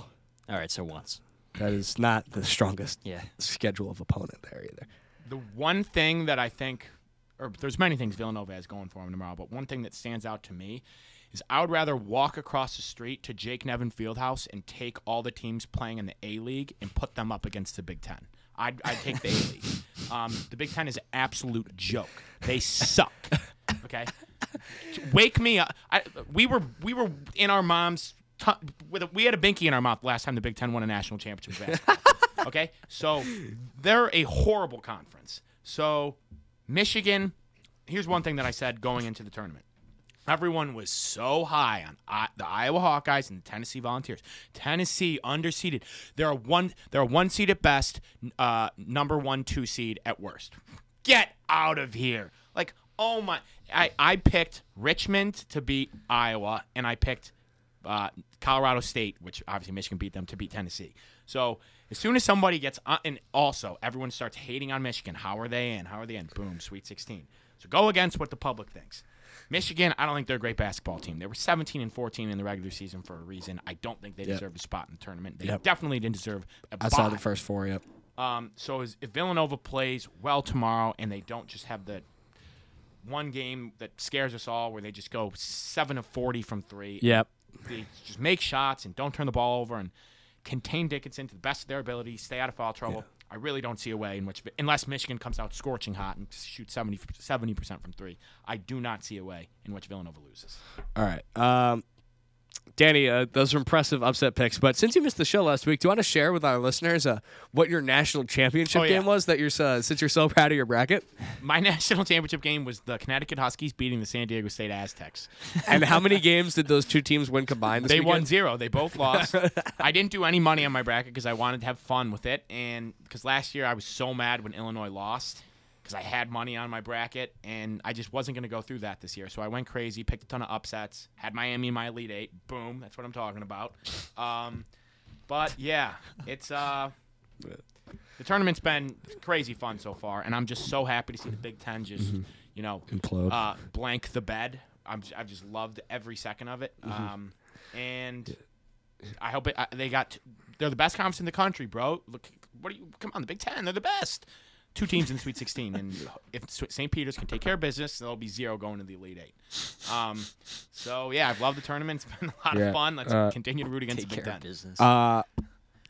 All right, so once. That is not the strongest yeah. schedule of opponent there either. The one thing that I think, or there's many things Villanova has going for him tomorrow, but one thing that stands out to me is I would rather walk across the street to Jake Nevin Fieldhouse and take all the teams playing in the A-League and put them up against the Big Ten. I'd, I'd take the A-League. Um, the Big Ten is an absolute joke. They suck. Okay? Wake me up. I, we were we were in our mom's t- – with a, we had a binky in our mouth last time the Big Ten won a national championship basketball. Okay, so they're a horrible conference. So Michigan, here's one thing that I said going into the tournament. Everyone was so high on I, the Iowa Hawkeyes and the Tennessee Volunteers. Tennessee underseeded. They're a one. They're a one seed at best. Uh, number one, two seed at worst. Get out of here! Like, oh my! I, I picked Richmond to beat Iowa, and I picked uh, Colorado State, which obviously Michigan beat them, to beat Tennessee. So. As soon as somebody gets – and also, everyone starts hating on Michigan. How are they in? How are they in? Boom, Sweet sixteen. So go against what the public thinks. Michigan, I don't think they're a great basketball team. They were seventeen and fourteen in the regular season for a reason. I don't think they yep. deserve a spot in the tournament. They yep. definitely didn't deserve a spot. I saw the first four, yep. Um, so as, if Villanova plays well tomorrow and they don't just have the one game that scares us all where they just go seven of forty from three. Yep. They just make shots and don't turn the ball over and – contain Dickinson to the best of their ability, stay out of foul trouble. Yeah. I really don't see a way in which, unless Michigan comes out scorching hot and shoots seventy percent from three, I do not see a way in which Villanova loses. All right. Um, Danny, uh, those are impressive upset picks. But since you missed the show last week, do you want to share with our listeners uh, what your national championship oh, yeah. game was, that you're uh, since you're so proud of your bracket? My national championship game was the Connecticut Huskies beating the San Diego State Aztecs. And how many games did those two teams win combined this They weekend? Won zero. They both lost. I didn't do any money on my bracket because I wanted to have fun with it. And because last year I was so mad when Illinois lost because I had money on my bracket, and I just wasn't going to go through that this year. So I went crazy, picked a ton of upsets, had Miami in my Elite Eight. Boom, that's what I'm talking about. Um, but, yeah, it's uh, the tournament's been crazy fun so far, and I'm just so happy to see the Big Ten just, mm-hmm. you know, uh, blank the bed. I'm, I've just loved every second of it. Mm-hmm. Um, and I hope it, I, they got – they're the best conference in the country, bro. Look, what are you? Come on, the Big Ten, they're the best. Two teams in the Sweet sixteen, and if Saint Peter's can take care of business, there'll be zero going to the Elite Eight. Um, so, yeah, I've loved the tournament. It's been a lot yeah. of fun. Let's uh, continue to root against the Big Ten. Uh,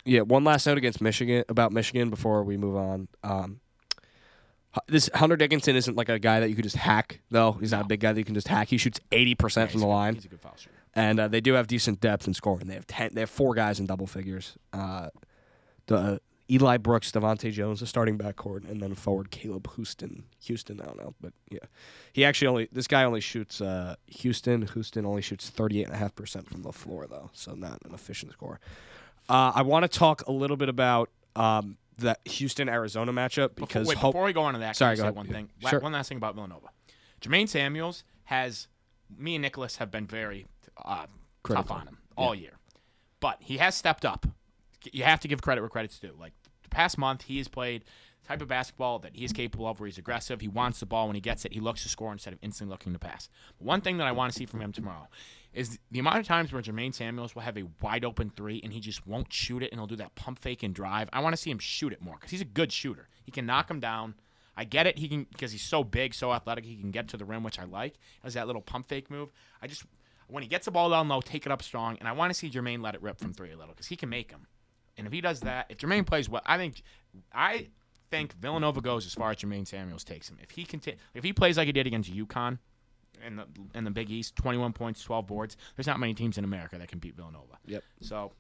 yeah, one last note against Michigan about Michigan before we move on. Um, this Hunter Dickinson isn't like a guy that you could just hack, though. He's no. not a big guy that you can just hack. He shoots eighty percent yeah, from the good, line. He's a good foul shooter. And uh, they do have decent depth in scoring. They have ten, they have four guys in double figures. Uh, the Eli Brooks, Davante Jones, the starting backcourt, and then forward Caleb Houston. Houston, I don't know, but yeah. He actually only, this guy only shoots, uh, Houston. Houston only shoots thirty-eight point five percent from the floor, though, so not an efficient score. Uh, I want to talk a little bit about um, that Houston-Arizona matchup. Because Before, wait, Hope, before we go on to that, sorry, can I say one ahead. thing? Sure. One last thing about Villanova. Jermaine Samuels has, me and Nicholas have been very uh, tough on him all yeah. year. But he has stepped up. You have to give credit where credit's due. Like, past month, he has played the type of basketball that he is capable of, where he's aggressive, he wants the ball, when he gets it, he looks to score instead of instantly looking to pass. But one thing that I want to see from him tomorrow is the amount of times where Jermaine Samuels will have a wide-open three, and he just won't shoot it, and he'll do that pump fake and drive. I want to see him shoot it more, because he's a good shooter. He can knock him down. I get it, he can, because he's so big, so athletic, he can get to the rim, which I like. Has that little pump fake move. I just, when he gets the ball down low, take it up strong, and I want to see Jermaine let it rip from three a little, because he can make him. And if he does that, if Jermaine plays well, I think I think Villanova goes as far as Jermaine Samuels takes him. If he conti- if he plays like he did against UConn in the in the Big East, twenty-one points, twelve boards, there's not many teams in America that can beat Villanova. Yep. So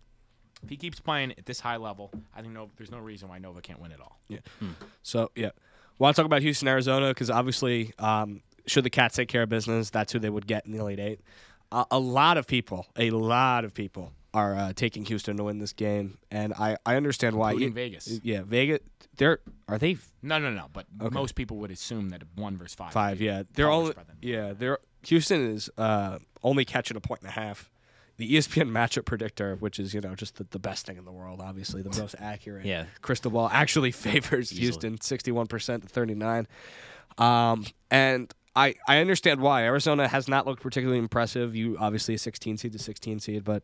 if he keeps playing at this high level, I think no, there's no reason why Nova can't win at all. Yeah. Mm. So, yeah. Want to talk about Houston, Arizona, because obviously um, should the Cats take care of business, that's who they would get in the Elite Eight. Uh, a lot of people, a lot of people. are uh, taking Houston to win this game, and I, I understand why. Including Vegas. Yeah, Vegas. They're are they? F- no, no, no. But okay. most people would assume that one versus five. Five, yeah. They're all. Yeah, they're Houston is uh, only catching a point and a half. The E S P N matchup predictor, which is you know just the, the best thing in the world, obviously the most accurate. Yeah. Crystal ball actually favors Easily. Houston, sixty-one percent to thirty-nine, um, and. I, I understand why. Arizona has not looked particularly impressive. You obviously a sixteen seed to sixteen seed, but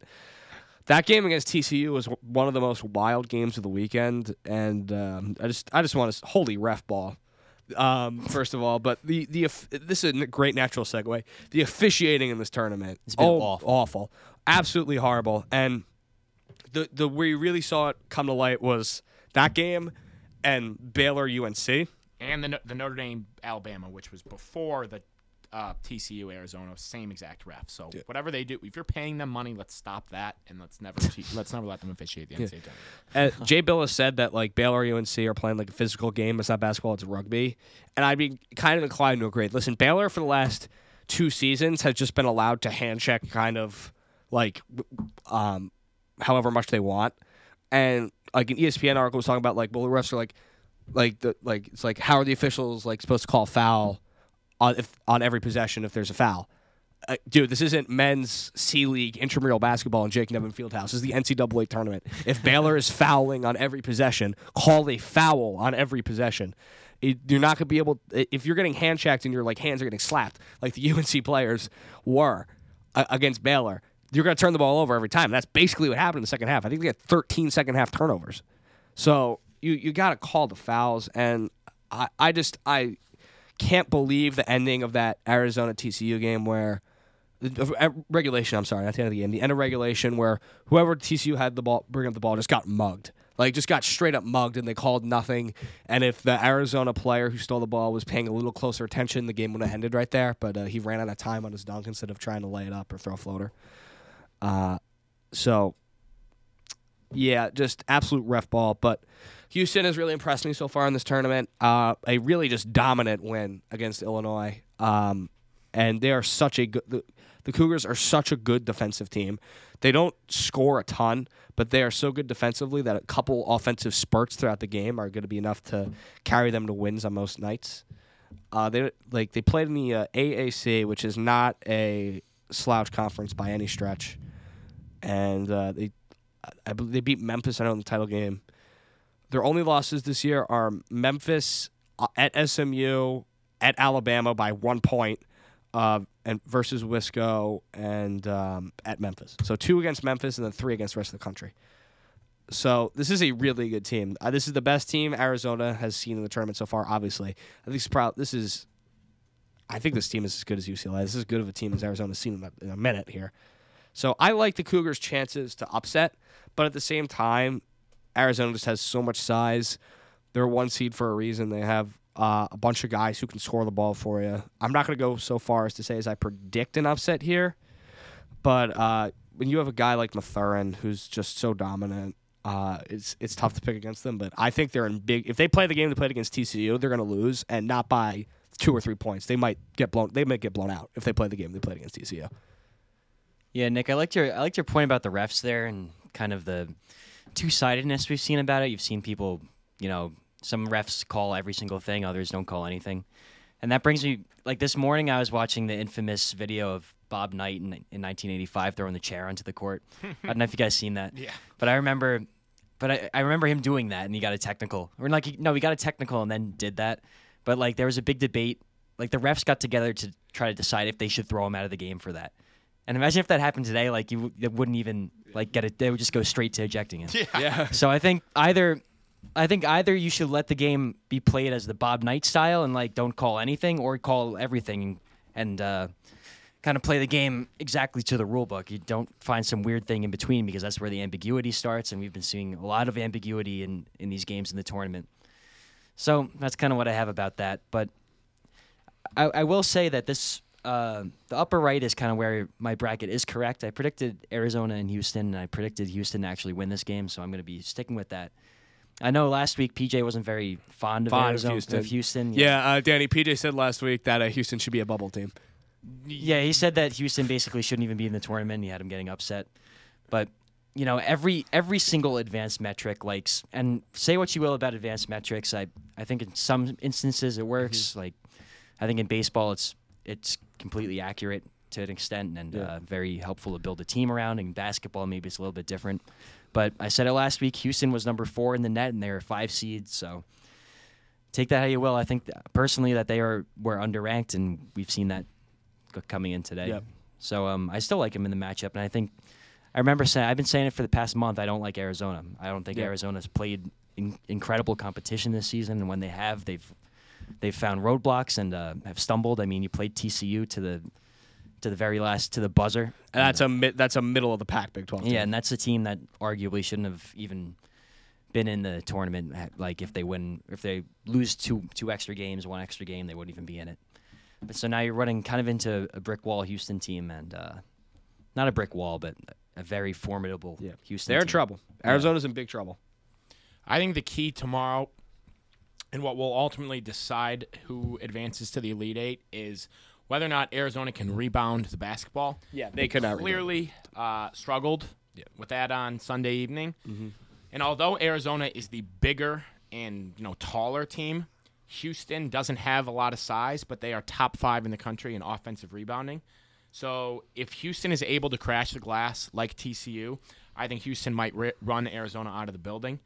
that game against T C U was one of the most wild games of the weekend, and um, I just I just want to holy ref ball, um, first of all. But the the this is a great natural segue. The officiating in this tournament has been oh, awful, awful, absolutely horrible, and the the where you really saw it come to light was that game and Baylor U N C. And the the Notre Dame Alabama, which was before the uh, T C U Arizona, same exact ref. So yeah. whatever they do, if you're paying them money, let's stop that and let's never let's never let them officiate the N C A A yeah. tournament. Uh, Jay Billis said that like Baylor U N C are playing like a physical game. It's not basketball, it's rugby. And I'd be kind of inclined to agree. Listen, Baylor for the last two seasons has just been allowed to hand check kind of like um, however much they want. And like an E S P N article was talking about like well the refs are like. Like the like, it's like how are the officials like supposed to call foul on if on every possession if there's a foul, uh, dude? This isn't men's C League intramural basketball in Jake Nevin Fieldhouse. This is the N C A A tournament. If Baylor is fouling on every possession, call a foul on every possession. It, you're not gonna be able if you're getting hand checked and your like hands are getting slapped like the U N C players were uh, against Baylor. You're gonna turn the ball over every time. That's basically what happened in the second half. I think they had thirteen second half turnovers. So. You you got to call the fouls, and I, I just I can't believe the ending of that Arizona T C U game where uh, regulation. I'm sorry, not the end of the game. The end of regulation where whoever T C U had the ball, bring up the ball, just got mugged. Like, just got straight up mugged, and they called nothing. And if the Arizona player who stole the ball was paying a little closer attention, the game would have ended right there. But uh, he ran out of time on his dunk instead of trying to lay it up or throw a floater. Uh, so, yeah, just absolute ref ball. But Houston has really impressed me so far in this tournament. Uh, a really just dominant win against Illinois. Um, and they are such a good... The, The Cougars are such a good defensive team. They don't score a ton, but they are so good defensively that a couple offensive spurts throughout the game are going to be enough to carry them to wins on most nights. Uh, they like they played in the uh, A A C, which is not a slouch conference by any stretch, and uh, they I believe they beat Memphis. I know in the title game, their only losses this year are Memphis, at S M U, at Alabama by one point. Uh, and versus Wisco and um, at Memphis. So two against Memphis and then three against the rest of the country. So this is a really good team. Uh, this is the best team Arizona has seen in the tournament so far, obviously. I think pro- this is, I think this team is as good as U C L A. This is as good of a team as Arizona's seen in a, in a minute here. So I like the Cougars' chances to upset, but at the same time, Arizona just has so much size. They're one seed for a reason. They have Uh, a bunch of guys who can score the ball for you. I'm not going to go so far as to say as I predict an upset here, but uh, when you have a guy like Mathurin who's just so dominant, uh, it's it's tough to pick against them, but I think they're in big... If they play the game they played against T C U, they're going to lose, and not by two or three points. They might get blown They might get blown out if they play the game they played against T C U. Yeah, Nick, I liked your, I liked your point about the refs there and kind of the two-sidedness we've seen about it. You've seen people, you know... Some refs call every single thing, others don't call anything. And that brings me, like this morning I was watching the infamous video of Bob Knight in, in nineteen eighty-five throwing the chair onto the court. I don't know if you guys seen that. Yeah. But I remember but I, I remember him doing that and he got a technical. Or like, he, no, he got a technical and then did that. But like there was a big debate. Like the refs got together to try to decide if they should throw him out of the game for that. And imagine if that happened today, like you it wouldn't even like get it. They would just go straight to ejecting him. Yeah. yeah. So I think either... I think either you should let the game be played as the Bob Knight style and, like, don't call anything or call everything and uh, kind of play the game exactly to the rule book. You don't find some weird thing in between because that's where the ambiguity starts, and we've been seeing a lot of ambiguity in, in these games in the tournament. So that's kind of what I have about that. But I, I will say that this uh, the upper right is kind of where my bracket is correct. I predicted Arizona and Houston, and I predicted Houston to actually win this game, so I'm going to be sticking with that. I know last week P J wasn't very fond of fond Arizona, of Houston. Of Houston yeah, yeah uh, Danny, P J said last week that uh, Houston should be a bubble team. Yeah, he said that Houston basically shouldn't even be in the tournament. He had him getting upset. But, you know, every every single advanced metric likes, and say what you will about advanced metrics, I I think in some instances it works. Mm-hmm. Like, I think in baseball it's it's completely accurate to an extent and yeah. uh, very helpful to build a team around. In basketball, maybe it's a little bit different. But I said it last week, Houston was number four in the net, and they were five seeds. So take that how you will. I think, that personally, that they are were underranked, and we've seen that coming in today. Yep. So um, I still like them in the matchup. And I think I remember saying, I've been saying it for the past month, I don't like Arizona. I don't think yep. Arizona's played in, incredible competition this season. And when they have, they've they've found roadblocks and uh, have stumbled. I mean, you played T C U to the to the very last, to the buzzer. And that's a mi- that's a middle of the pack Big twelve team. Yeah, and that's a team that arguably shouldn't have even been in the tournament. Like if they win, if they lose two two extra games, one extra game, they wouldn't even be in it. But so now you're running kind of into a brick wall Houston team, and uh, not a brick wall, but a very formidable yeah. Houston They're team. They're in trouble. Arizona's yeah. in big trouble. I think the key tomorrow and what will ultimately decide who advances to the Elite Eight is whether or not Arizona can rebound the basketball. Yeah, they, they could not clearly uh, struggled yeah. with that on Sunday evening. Mm-hmm. And although Arizona is the bigger and you know taller team, Houston doesn't have a lot of size, but they are top five in the country in offensive rebounding. So if Houston is able to crash the glass like T C U, I think Houston might ri- run Arizona out of the building.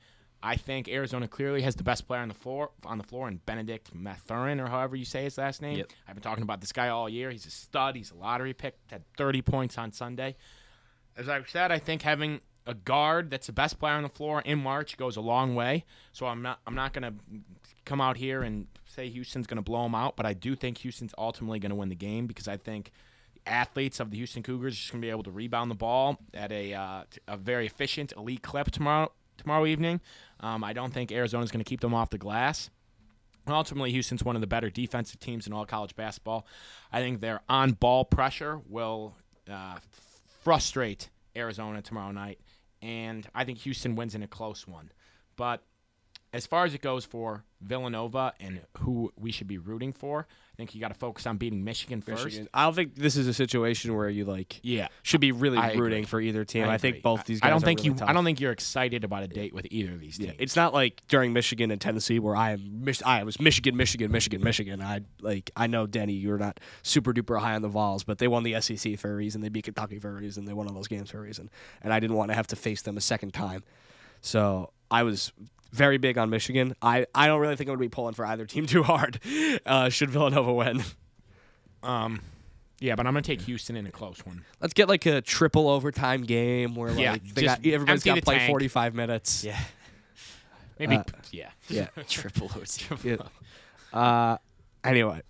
I think Arizona clearly has the best player on the floor, on the floor, and Benedict Mathurin, or however you say his last name. Yep. I've been talking about this guy all year. He's a stud. He's a lottery pick. Had thirty points on Sunday. As I said, I think having a guard that's the best player on the floor in March goes a long way. So I'm not, I'm not going to come out here and say Houston's going to blow him out, but I do think Houston's ultimately going to win the game because I think the athletes of the Houston Cougars are just going to be able to rebound the ball at a uh, a very efficient elite clip tomorrow. tomorrow evening. Um, I don't think Arizona's going to keep them off the glass. Ultimately, Houston's one of the better defensive teams in all college basketball. I think their on-ball pressure will uh, frustrate Arizona tomorrow night, and I think Houston wins in a close one. But as far as it goes for Villanova and who we should be rooting for, I think you got to focus on beating Michigan first. Michigan. I don't think this is a situation where you like yeah, should be really I rooting agree. for either team. I, I think both these guys I don't are think really you, tough. I don't think you're excited about a date with either of these teams. Yeah. It's not like during Michigan and Tennessee where I I was Michigan, Michigan, Michigan, Michigan. I like I know, Danny, you're not super duper high on the Vols, but they won the S E C for a reason. They beat Kentucky for a reason. They won all those games for a reason. And I didn't want to have to face them a second time. So I was very big on Michigan. I, I don't really think I'm going to be pulling for either team too hard uh, should Villanova win. Um, Yeah, but I'm going to take Houston in a close one. Let's get like a triple overtime game where like yeah, they got, everybody's got to play tank. forty-five minutes. Yeah. Maybe. Uh, yeah. yeah. Triple overtime. Yeah. Uh, anyway.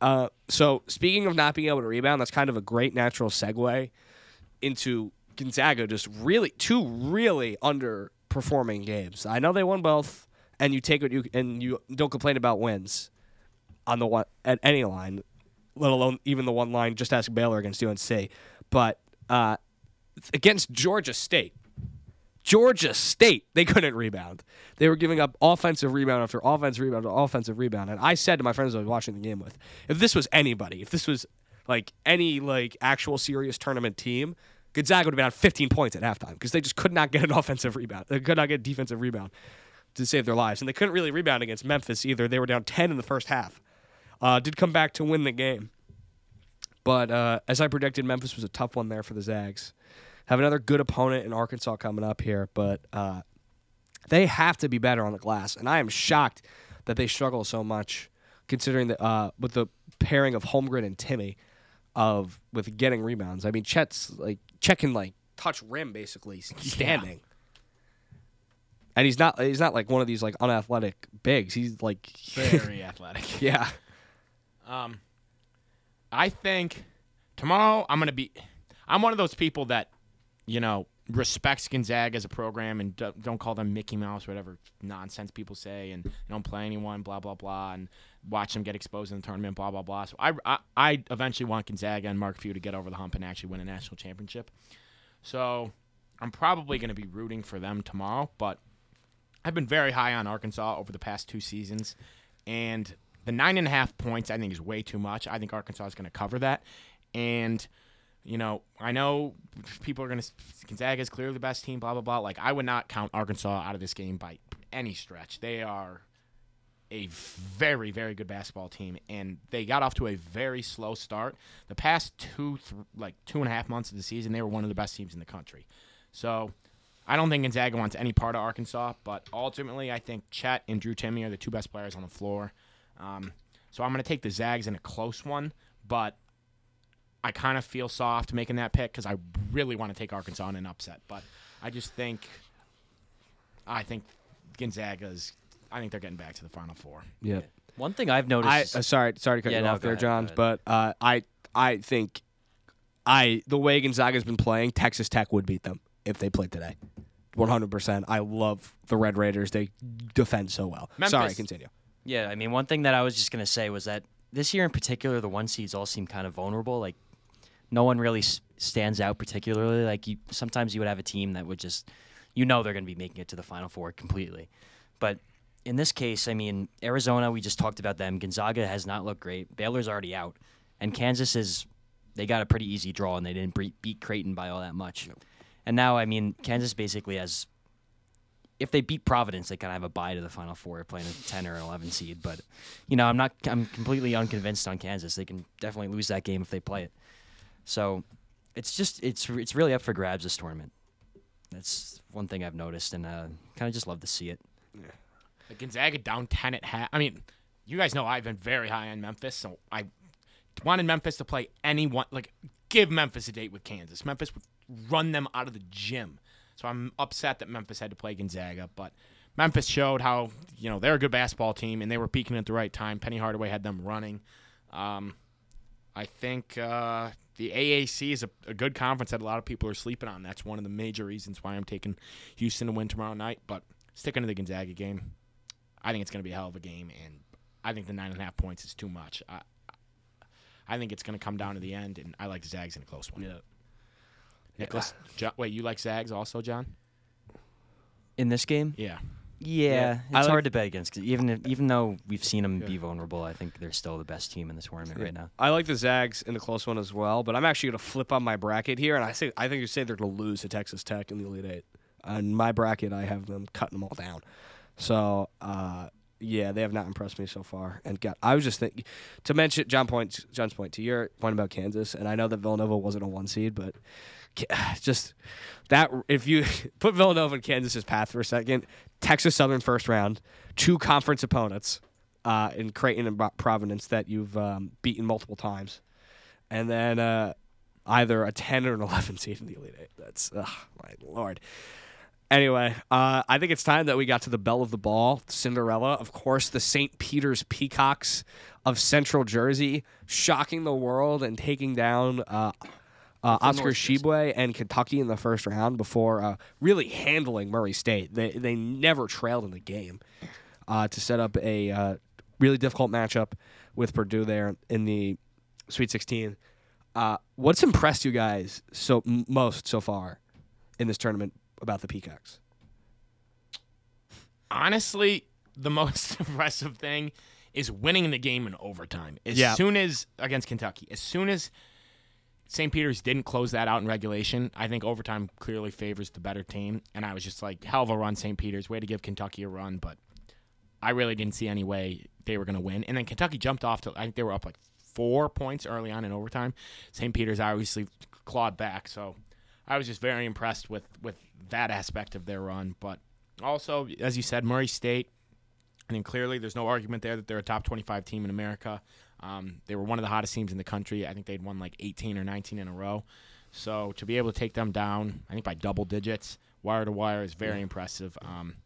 Uh, so speaking of not being able to rebound, that's kind of a great natural segue into Gonzaga. Just really, two really under... performing games. I know they won both, and you take what you and you don't complain about wins on the one at any line, let alone even the one line. Just ask Baylor against U N C, but uh, against Georgia State, Georgia State they couldn't rebound. They were giving up offensive rebound after offensive rebound after offensive rebound. And I said to my friends I was watching the game with, if this was anybody, if this was like any like actual serious tournament team, Gonzaga would have been on fifteen points at halftime because they just could not get an offensive rebound. They could not get a defensive rebound to save their lives. And they couldn't really rebound against Memphis either. They were down ten in the first half. Uh, did come back to win the game. But uh, as I predicted, Memphis was a tough one there for the Zags. Have another good opponent in Arkansas coming up here. But uh, they have to be better on the glass. And I am shocked that they struggle so much considering that uh, with the pairing of Holmgren and Timmy. Of with getting rebounds. I mean, Chet's like Chet can like touch rim basically standing, yeah. and he's not he's not like one of these like unathletic bigs. He's like very athletic. Yeah. Um, I think tomorrow I'm gonna be. I'm one of those people that, you know, respects Gonzaga as a program and don't call them Mickey Mouse, whatever nonsense people say, and don't play anyone, blah, blah, blah, and watch them get exposed in the tournament, blah, blah, blah. So I, I, I eventually want Gonzaga and Mark Few to get over the hump and actually win a national championship. So I'm probably going to be rooting for them tomorrow, but I've been very high on Arkansas over the past two seasons, and the nine and a half points I think is way too much. I think Arkansas is going to cover that, and you know, I know people are going to – Gonzaga is clearly the best team, blah, blah, blah. Like, I would not count Arkansas out of this game by any stretch. They are a very, very good basketball team, and they got off to a very slow start. The past two, th- like, two and a half months of the season, they were one of the best teams in the country. So I don't think Gonzaga wants any part of Arkansas, but ultimately I think Chet and Drew Timme are the two best players on the floor. Um, so I'm going to take the Zags in a close one, but – I kind of feel soft making that pick because I really want to take Arkansas in an upset, but I just think, I think Gonzaga's, I think they're getting back to the Final Four. Yeah. One thing I've noticed. I, uh, sorry, sorry to cut yeah, you no, off there, ahead, John, but uh, I, I think, I the way Gonzaga's been playing, Texas Tech would beat them if they played today, one hundred percent. I love the Red Raiders. They defend so well. Memphis. Sorry, continue. Yeah, I mean, one thing that I was just gonna say was that this year in particular, the one seeds all seem kind of vulnerable, like. No one really stands out particularly. Like you, sometimes you would have a team that would just, you know, they're going to be making it to the Final Four completely. But in this case, I mean, Arizona, we just talked about them. Gonzaga has not looked great. Baylor's already out, and Kansas is, they got a pretty easy draw, and they didn't beat Creighton by all that much. Nope. And now, I mean, Kansas basically has, if they beat Providence, they kind of have a bye to the Final Four, playing a ten or an eleven seed. But you know, I'm not, I'm completely unconvinced on Kansas. They can definitely lose that game if they play it. So, it's just it's it's really up for grabs this tournament. That's one thing I've noticed, and uh, kind of just love to see it. Yeah. Like Gonzaga down ten at half. I mean, you guys know I've been very high on Memphis, so I wanted Memphis to play anyone. Like, give Memphis a date with Kansas. Memphis would run them out of the gym. So I'm upset that Memphis had to play Gonzaga, but Memphis showed how, you know, they're a good basketball team, and they were peaking at the right time. Penny Hardaway had them running. Um, I think. Uh, the A A C is a, a good conference that a lot of people are sleeping on. That's one of the major reasons why I'm taking Houston to win tomorrow night. But sticking to the Gonzaga game, I think it's going to be a hell of a game, and I think the nine and a half points is too much. I, I think it's going to come down to the end, and I like Zags in a close one. Yeah. Nicholas, John, wait, you like Zags also, John? In this game? Yeah. Yeah, yeah. it's like, hard to bet against. Cause even if, even though we've seen them yeah. be vulnerable, I think they're still the best team in this tournament yeah. right now. I like the Zags in the close one as well, but I'm actually going to flip on my bracket here, and I say I think you say they're going to lose to Texas Tech in the Elite Eight. On my bracket, I have them cutting them all down. So, uh, yeah, they have not impressed me so far. And God, I was just thinking to mention John point, John's point to your point about Kansas, and I know that Villanova wasn't a one seed, but just that if you put Villanova in Kansas's path for a second, Texas Southern first round, two conference opponents uh, in Creighton and Providence that you've um, beaten multiple times, and then uh, either a ten or an eleven seed in the Elite Eight. That's oh my lord. Anyway, uh, I think it's time that we got to the belle of the ball, Cinderella. Of course, the Saint Peter's Peacocks of Central Jersey, shocking the world and taking down uh, uh, Oscar Tshiebwe and Kentucky in the first round before uh, really handling Murray State. They they never trailed in the game uh, to set up a uh, really difficult matchup with Purdue there in the Sweet sixteen. Uh, what's impressed you guys so m- most so far in this tournament about the Peacocks? Honestly, the most impressive thing is winning the game in overtime. As yeah. soon as, against Kentucky, as soon as Saint Peter's didn't close that out in regulation, I think overtime clearly favors the better team. And I was just like, hell of a run, Saint Peter's. Way to give Kentucky a run. But I really didn't see any way they were going to win. And then Kentucky jumped off to, I think they were up like four points early on in overtime. Saint Peter's obviously clawed back, so I was just very impressed with, with that aspect of their run. But also, as you said, Murray State, I mean, clearly there's no argument there that they're a top twenty-five team in America. Um, they were one of the hottest teams in the country. I think they'd won like eighteen or nineteen in a row. So to be able to take them down, I think by double digits, wire to wire, is very yeah. impressive. Um,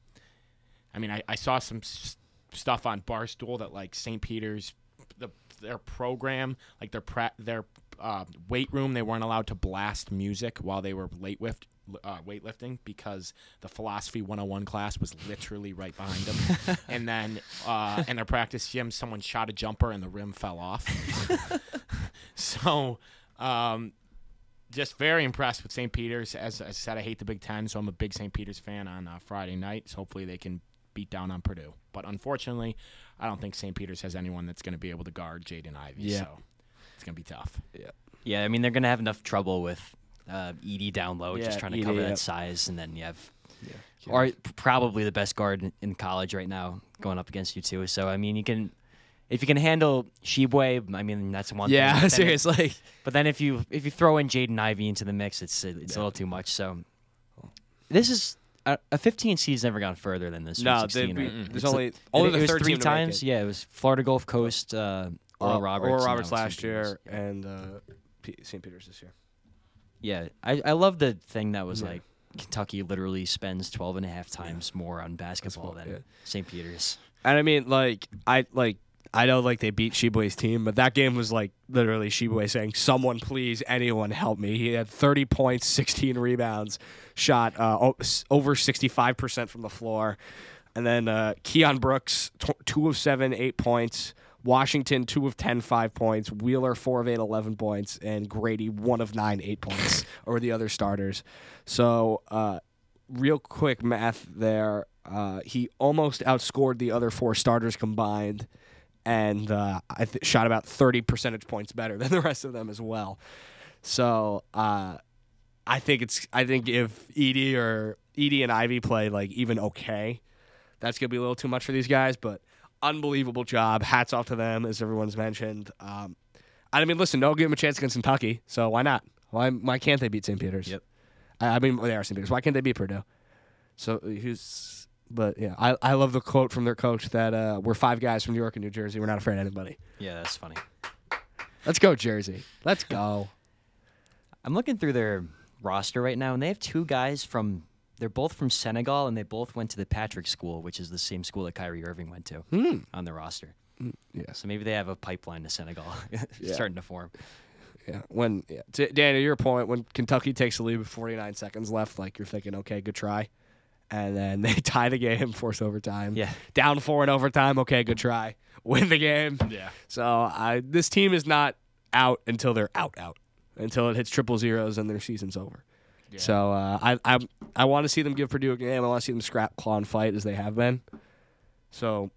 I mean, I, I saw some s- stuff on Barstool that like Saint Peter's, the, their program, like their pra- their Uh, weight room, they weren't allowed to blast music while they were late lift, uh, weightlifting because the Philosophy one oh one class was literally right behind them. And then uh, in their practice gym, someone shot a jumper and the rim fell off. So um, just very impressed with Saint Peter's. As I said, I hate the Big Ten, so I'm a big Saint Peter's fan on uh, Friday night. So hopefully they can beat down on Purdue. But unfortunately, I don't think Saint Peter's has anyone that's going to be able to guard Jaden Ivey. Yeah. So it's going to be tough. Yeah. Yeah, I mean, they're going to have enough trouble with uh, Edey down low, yeah, just trying to Edey, cover yeah. that size, and then you have yeah, or probably the best guard in, in college right now going up against you, too. So, I mean, you can if you can handle Tshiebwe, I mean, that's one yeah, thing. Yeah, seriously. It, but then if you if you throw in Jaden Ivey into the mix, it's it's yeah. a little too much. So this is a, a fifteen seed's never gone further than this. No, sixteen, be, right? there's it's only, a, only it, the it third was three times. It. Yeah, it was Florida Gulf Coast, uh, Oral Roberts, Oral Roberts last year and uh, P- Saint Peter's this year. Yeah, I, I love the thing that was yeah. like Kentucky literally spends twelve and a half times yeah. more on basketball than yeah. Saint Peter's. And I mean, like I like I know like they beat Tshiebwe's team, but that game was like literally Tshiebwe saying, "Someone please, anyone help me." He had thirty points, sixteen rebounds, shot uh, o- over sixty-five percent from the floor, and then uh, Keon Brooks t- two of seven, eight points. Washington, two of ten, five points. Wheeler, four of eight, eleven points. And Grady, one of nine, eight points, or the other starters. So, uh, real quick math there. Uh, he almost outscored the other four starters combined, and uh, I th- shot about thirty percentage points better than the rest of them as well. So, uh, I think it's. I think if Edey or Edey and Ivy play like even okay, that's gonna be a little too much for these guys, but. Unbelievable job. Hats off to them, as everyone's mentioned. Um, I mean, listen, they'll give them a chance against Kentucky, so why not? Why why can't they beat Saint Peter's? Yep. I, I mean, they are Saint Peter's. Why can't they beat Purdue? So who's? But yeah, I, I love the quote from their coach that uh, we're five guys from New York and New Jersey. We're not afraid of anybody. Yeah, that's funny. Let's go, Jersey. Let's go. I'm looking through their roster right now, and they have two guys from. They're both from Senegal, and they both went to the Patrick School, which is the same school that Kyrie Irving went to mm. on the roster. Mm, yeah. So maybe they have a pipeline to Senegal yeah. starting to form. Yeah. When yeah. To, Dan, to your point, when Kentucky takes the lead with forty-nine seconds left, like you're thinking, okay, good try. And then they tie the game, force overtime. Yeah. Down four in overtime, okay, good try. Win the game. Yeah. So I, this team is not out until they're out, out. Until it hits triple zeros and their season's over. Yeah. So uh, I I I want to see them give Purdue a game. I want to see them scrap, claw, and fight as they have been. So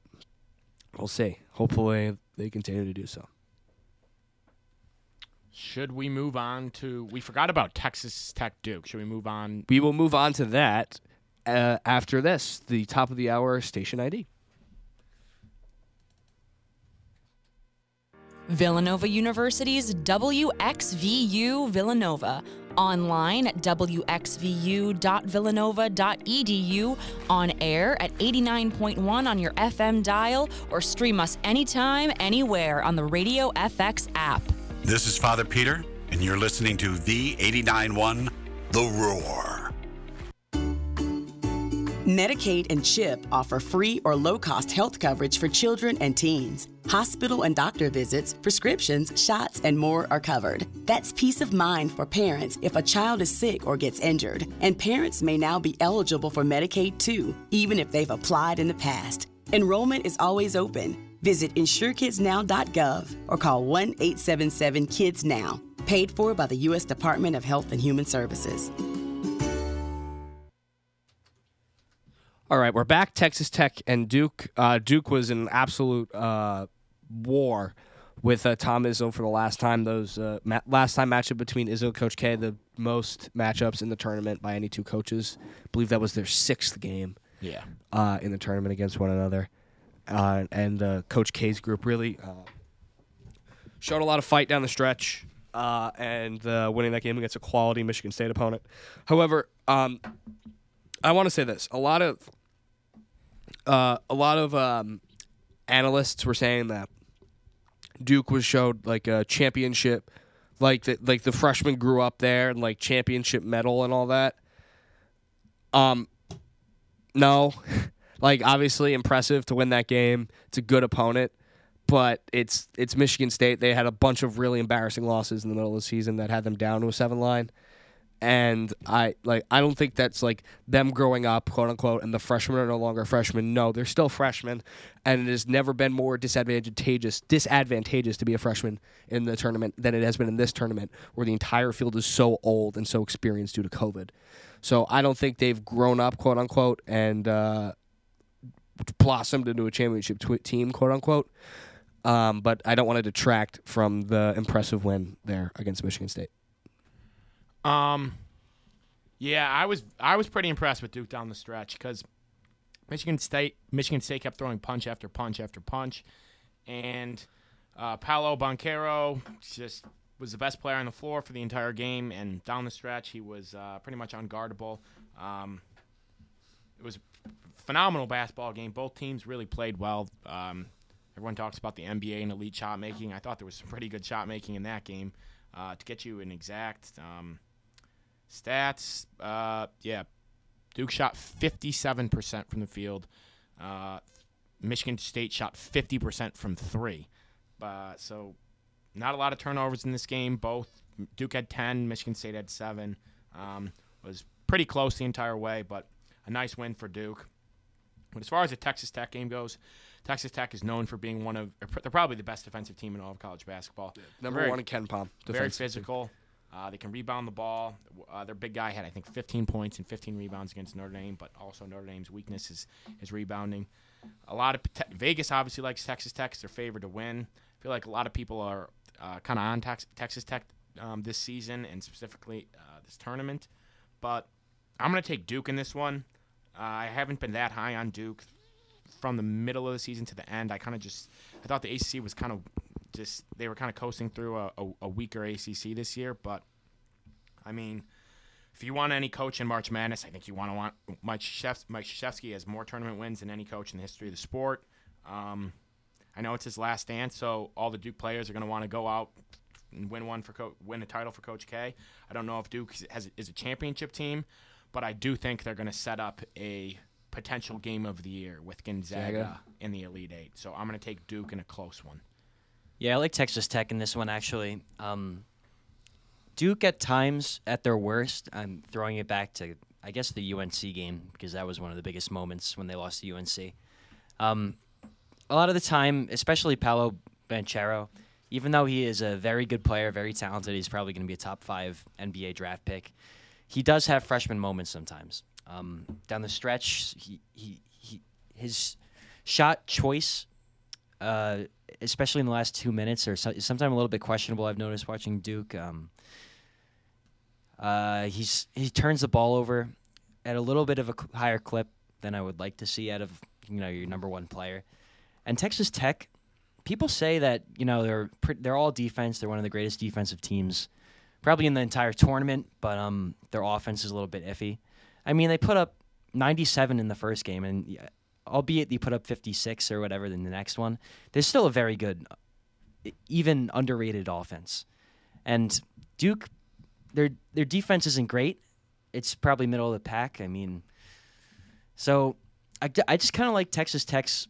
we'll see. Hopefully they continue to do so. Should we move on to – we forgot about Texas Tech Duke. Should we move on? We will move on to that uh, after this, the top of the hour station I D. Villanova University's W X V U Villanova. Online at w x v u dot villanova dot e d u, on air at eighty-nine point one on your F M dial, or stream us anytime, anywhere on the Radio F X app. This is Father Peter, and you're listening to V eighty-nine point one, The Roar. Medicaid and CHIP offer free or low-cost health coverage for children and teens. Hospital and doctor visits, prescriptions, shots, and more are covered. That's peace of mind for parents if a child is sick or gets injured. And parents may now be eligible for Medicaid, too, even if they've applied in the past. Enrollment is always open. Visit insure kids now dot gov or call one eight seven seven kids now. Paid for by the U S Department of Health and Human Services. All right, we're back. Texas Tech and Duke. Uh, Duke was an absolute uh, war with uh, Tom Izzo for the last time. Those uh, ma- last time matchup between Izzo and Coach K, the most matchups in the tournament by any two coaches. I believe that was their sixth game. Yeah. Uh, in the tournament against one another. Uh, and uh, Coach K's group really uh, showed a lot of fight down the stretch, uh, and uh, winning that game against a quality Michigan State opponent. However, um, I want to say this: a lot of uh, a lot of um, analysts were saying that Duke was showed like a championship, like the, like the freshman grew up there and like championship medal and all that. Um, no. Like, obviously impressive to win that game. It's a good opponent, but it's it's Michigan State. They had a bunch of really embarrassing losses in the middle of the season that had them down to a seven line. And I like I don't think that's like them growing up, quote unquote, and the freshmen are no longer freshmen. No, they're still freshmen, and it has never been more disadvantageous disadvantageous to be a freshman in the tournament than it has been in this tournament, where the entire field is so old and so experienced due to COVID. So I don't think they've grown up, quote unquote, and uh blossomed into a championship tw- team, quote unquote. Um, but I don't want to detract from the impressive win there against Michigan State. Um, yeah, I was I was pretty impressed with Duke down the stretch, because Michigan State Michigan State kept throwing punch after punch after punch, and uh, Paolo Banchero just was the best player on the floor for the entire game, and down the stretch he was uh, pretty much unguardable. Um, it was. Phenomenal basketball game. Both teams really played well. Um, everyone talks about the N B A and elite shot making. I thought there was some pretty good shot making in that game. Uh, to get you an exact um, stats, uh, yeah, Duke shot fifty-seven percent from the field. Uh, Michigan State shot fifty percent from three. Uh, so not a lot of turnovers in this game. Both Duke had ten, Michigan State had seven. Um, it was pretty close the entire way, but a nice win for Duke. But as far as the Texas Tech game goes, Texas Tech is known for being one of – they're probably the best defensive team in all of college basketball. Yeah, number very, one in Ken Pom. Very physical. Uh, they can rebound the ball. Uh, their big guy had, I think, fifteen points and fifteen rebounds against Notre Dame, but also Notre Dame's weakness is, is rebounding. A lot of te- – Vegas obviously likes Texas Tech. It's their favorite to win. I feel like a lot of people are uh, kind of on tex- Texas Tech um, this season, and specifically uh, this tournament. But I'm going to take Duke in this one. Uh, I haven't been that high on Duke from the middle of the season to the end. I kind of just – I thought the A C C was kind of just – they were kind of coasting through a, a, a weaker A C C this year. But, I mean, if you want any coach in March Madness, I think you want to want – Mike Krzyzewski has more tournament wins than any coach in the history of the sport. Um, I know it's his last dance, so all the Duke players are going to want to go out and win one for co- win a title for Coach K. I don't know if Duke has, is a championship team, but I do think they're going to set up a potential game of the year with Gonzaga Zaga. in the Elite Eight. So I'm going to take Duke in a close one. Yeah, I like Texas Tech in this one, actually. Um, Duke at times at their worst. I'm throwing it back to, I guess, the U N C game, because that was one of the biggest moments when they lost to U N C. Um, a lot of the time, especially Paolo Banchero, even though he is a very good player, very talented, he's probably going to be a top five N B A draft pick, he does have freshman moments sometimes. Um, down the stretch, he, he, he his shot choice, uh, especially in the last two minutes, or so, sometimes a little bit questionable, I've noticed watching Duke. Um, uh, he's he turns the ball over at a little bit of a cl- higher clip than I would like to see out of, you know, your number one player. And Texas Tech, people say that, you know, they're they're all defense. They're one of the greatest defensive teams probably in the entire tournament, but um, their offense is a little bit iffy. I mean, they put up ninety-seven in the first game, and albeit they put up fifty-six or whatever in the next one, they're still a very good, even underrated offense. And Duke, their their defense isn't great. It's probably middle of the pack. I mean, so I, I just kind of like Texas Tech's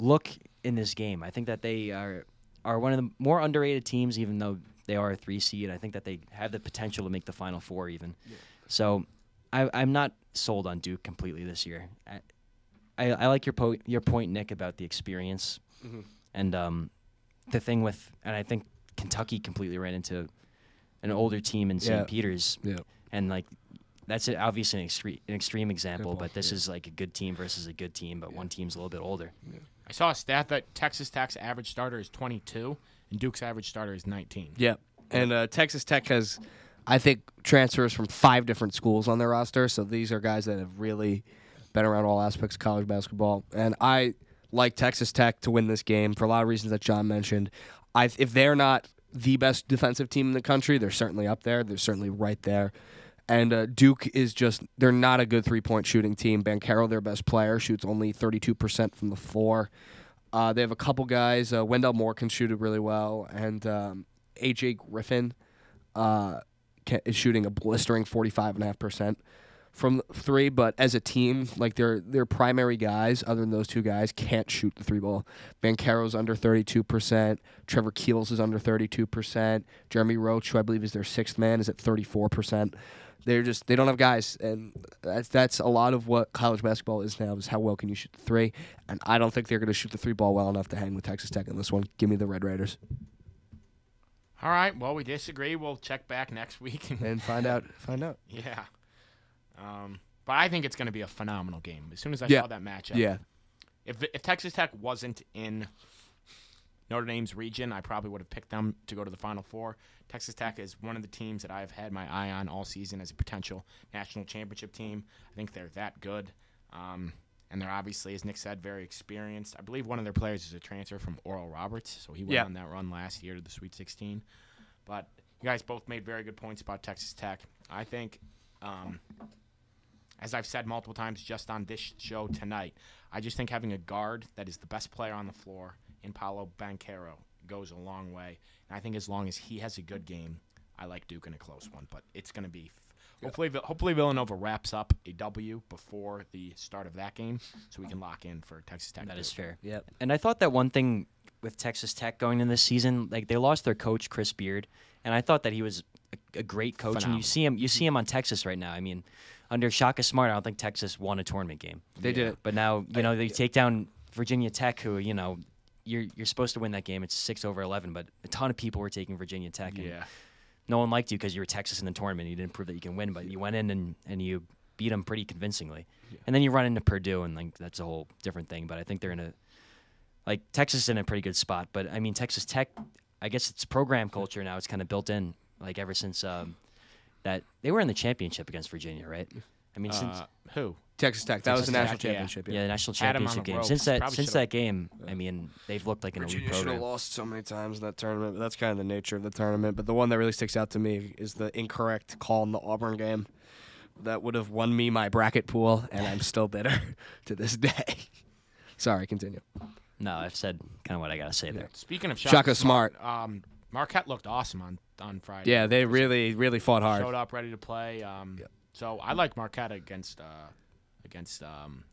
look in this game. I think that they are are one of the more underrated teams, even though they are a three seed. I think that they have the potential to make the Final Four even. Yeah. So I, I'm not sold on Duke completely this year. I, I, I like your po- your point, Nick, about the experience. Mm-hmm. And um, the thing with, and I think Kentucky completely ran into an older team in Saint Yeah. Peter's. Yeah. And, like, that's obviously an extreme, an extreme example, but this yeah. is like a good team versus a good team, but yeah. one team's a little bit older. Yeah. I saw a stat that Texas Tech's average starter is twenty-two and Duke's average starter is nineteen. Yeah, and uh, Texas Tech has, I think, transfers from five different schools on their roster, so these are guys that have really been around all aspects of college basketball. And I like Texas Tech to win this game for a lot of reasons that John mentioned. I, if they're not the best defensive team in the country, they're certainly up there. They're certainly right there. And uh, Duke is just, they're not a good three-point shooting team. Banchero, their best player, shoots only thirty-two percent from the floor. Uh, they have a couple guys. Uh, Wendell Moore can shoot it really well. And um, A J Griffin uh, can, is shooting a blistering forty-five point five percent from three. But as a team, like their their primary guys, other than those two guys, can't shoot the three ball. Banchero's under thirty-two percent. Trevor Keels is under thirty-two percent. Jeremy Roach, who I believe is their sixth man, is at thirty-four percent. They're just, they don't have guys, and that's, that's a lot of what college basketball is now, is how well can you shoot the three, and I don't think they're going to shoot the three ball well enough to hang with Texas Tech in this one. Give me the Red Raiders. All right, well, we disagree. We'll check back next week. And, and find out. Find out. Yeah. Um, but I think it's going to be a phenomenal game. As soon as I yeah. saw that matchup. Yeah. If, if Texas Tech wasn't in Notre Dame's region, I probably would have picked them to go to the Final Four. Texas Tech is one of the teams that I've had my eye on all season as a potential national championship team. I think they're that good. Um, and they're obviously, as Nick said, very experienced. I believe one of their players is a transfer from Oral Roberts, so he went yeah. on that run last year to the Sweet sixteen. But you guys both made very good points about Texas Tech. I think, um, as I've said multiple times just on this show tonight, I just think having a guard that is the best player on the floor and Paolo Banchero goes a long way. And I think as long as he has a good game, I like Duke in a close one. But it's going to be – hopefully hopefully Villanova wraps up a W before the start of that game so we can lock in for Texas Tech. That Duke. Is fair. Yep. And I thought that one thing with Texas Tech going into this season, like they lost their coach, Chris Beard, and I thought that he was a, a great coach. Phenomenal. And you see him you see him on Texas right now. I mean, under Shaka Smart, I don't think Texas won a tournament game. They yeah. did. But now, you know, they take down Virginia Tech, who, you know – You're you're supposed to win that game. It's six over eleven, but a ton of people were taking Virginia Tech. And yeah. no one liked you because you were Texas in the tournament. You didn't prove that you can win, but you went in and, and you beat them pretty convincingly. Yeah. And then you run into Purdue, and like that's a whole different thing. But I think they're in a – like Texas is in a pretty good spot. But, I mean, Texas Tech, I guess it's program culture now. It's kind of built in, like, ever since um, that – they were in the championship against Virginia, right? I mean, uh, since – Who? Texas Tech. That Texas was the national Tech, championship. Yeah. yeah, the national championship game. Since that since that game, I mean, they've looked like an elite program. Virginia should have lost so many times in that tournament, but that's kind of the nature of the tournament. But the one that really sticks out to me is the incorrect call in the Auburn game. That would have won me my bracket pool, and I'm still bitter to this day. Sorry, continue. No, I've said kind of what I got to say yeah. there. Speaking of Shaka, Shaka Smart. Smart um, Marquette looked awesome on, on Friday. Yeah, they really, really fought hard. Showed up ready to play. Um, yep. So I like Marquette against uh, – Against um,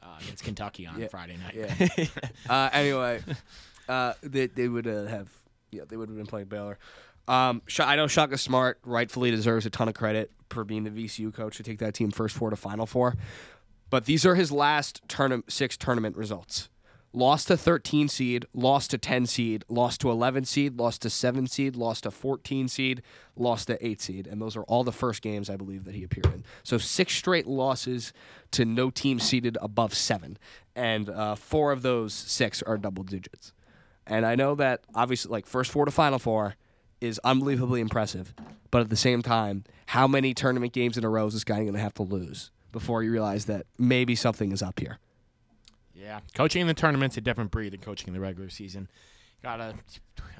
uh, against Kentucky on yeah, Friday night. Yeah. uh, anyway, uh, they they would uh, have yeah they would have been playing Baylor. Um, I know Shaka Smart rightfully deserves a ton of credit for being the V C U coach to take that team first four to Final Four. But these are his last tourna- six tournament results. Lost to thirteen seed, lost to ten seed, lost to eleven seed, lost to seven seed, lost to fourteen seed, lost to eight seed. And those are all the first games, I believe, that he appeared in. So six straight losses to no team seeded above seven. And uh, four of those six are double digits. And I know that, obviously, like, first four to Final Four is unbelievably impressive. But at the same time, how many tournament games in a row is this guy going to have to lose before you realize that maybe something is up here? Yeah, coaching in the tournament's a different breed than coaching in the regular season. Gotta,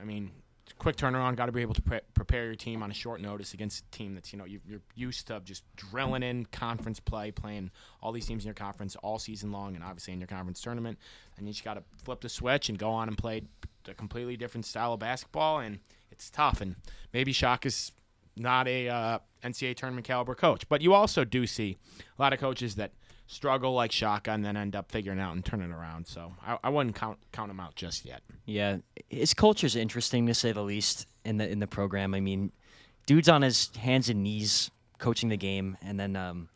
I mean, quick turnaround. Gotta be able to pre- prepare your team on a short notice against a team that's, you know, you're used to just drilling in conference play, playing all these teams in your conference all season long, and obviously in your conference tournament. And you just gotta flip the switch and go on and play a completely different style of basketball, and it's tough. And maybe Shock is not a uh, N C A A tournament caliber coach, but you also do see a lot of coaches that struggle like Shaka and then end up figuring out and turning around. So I, I wouldn't count count him out just yet. Yeah, his culture's interesting to say the least in the in the program. I mean, dude's on his hands and knees coaching the game, and then um,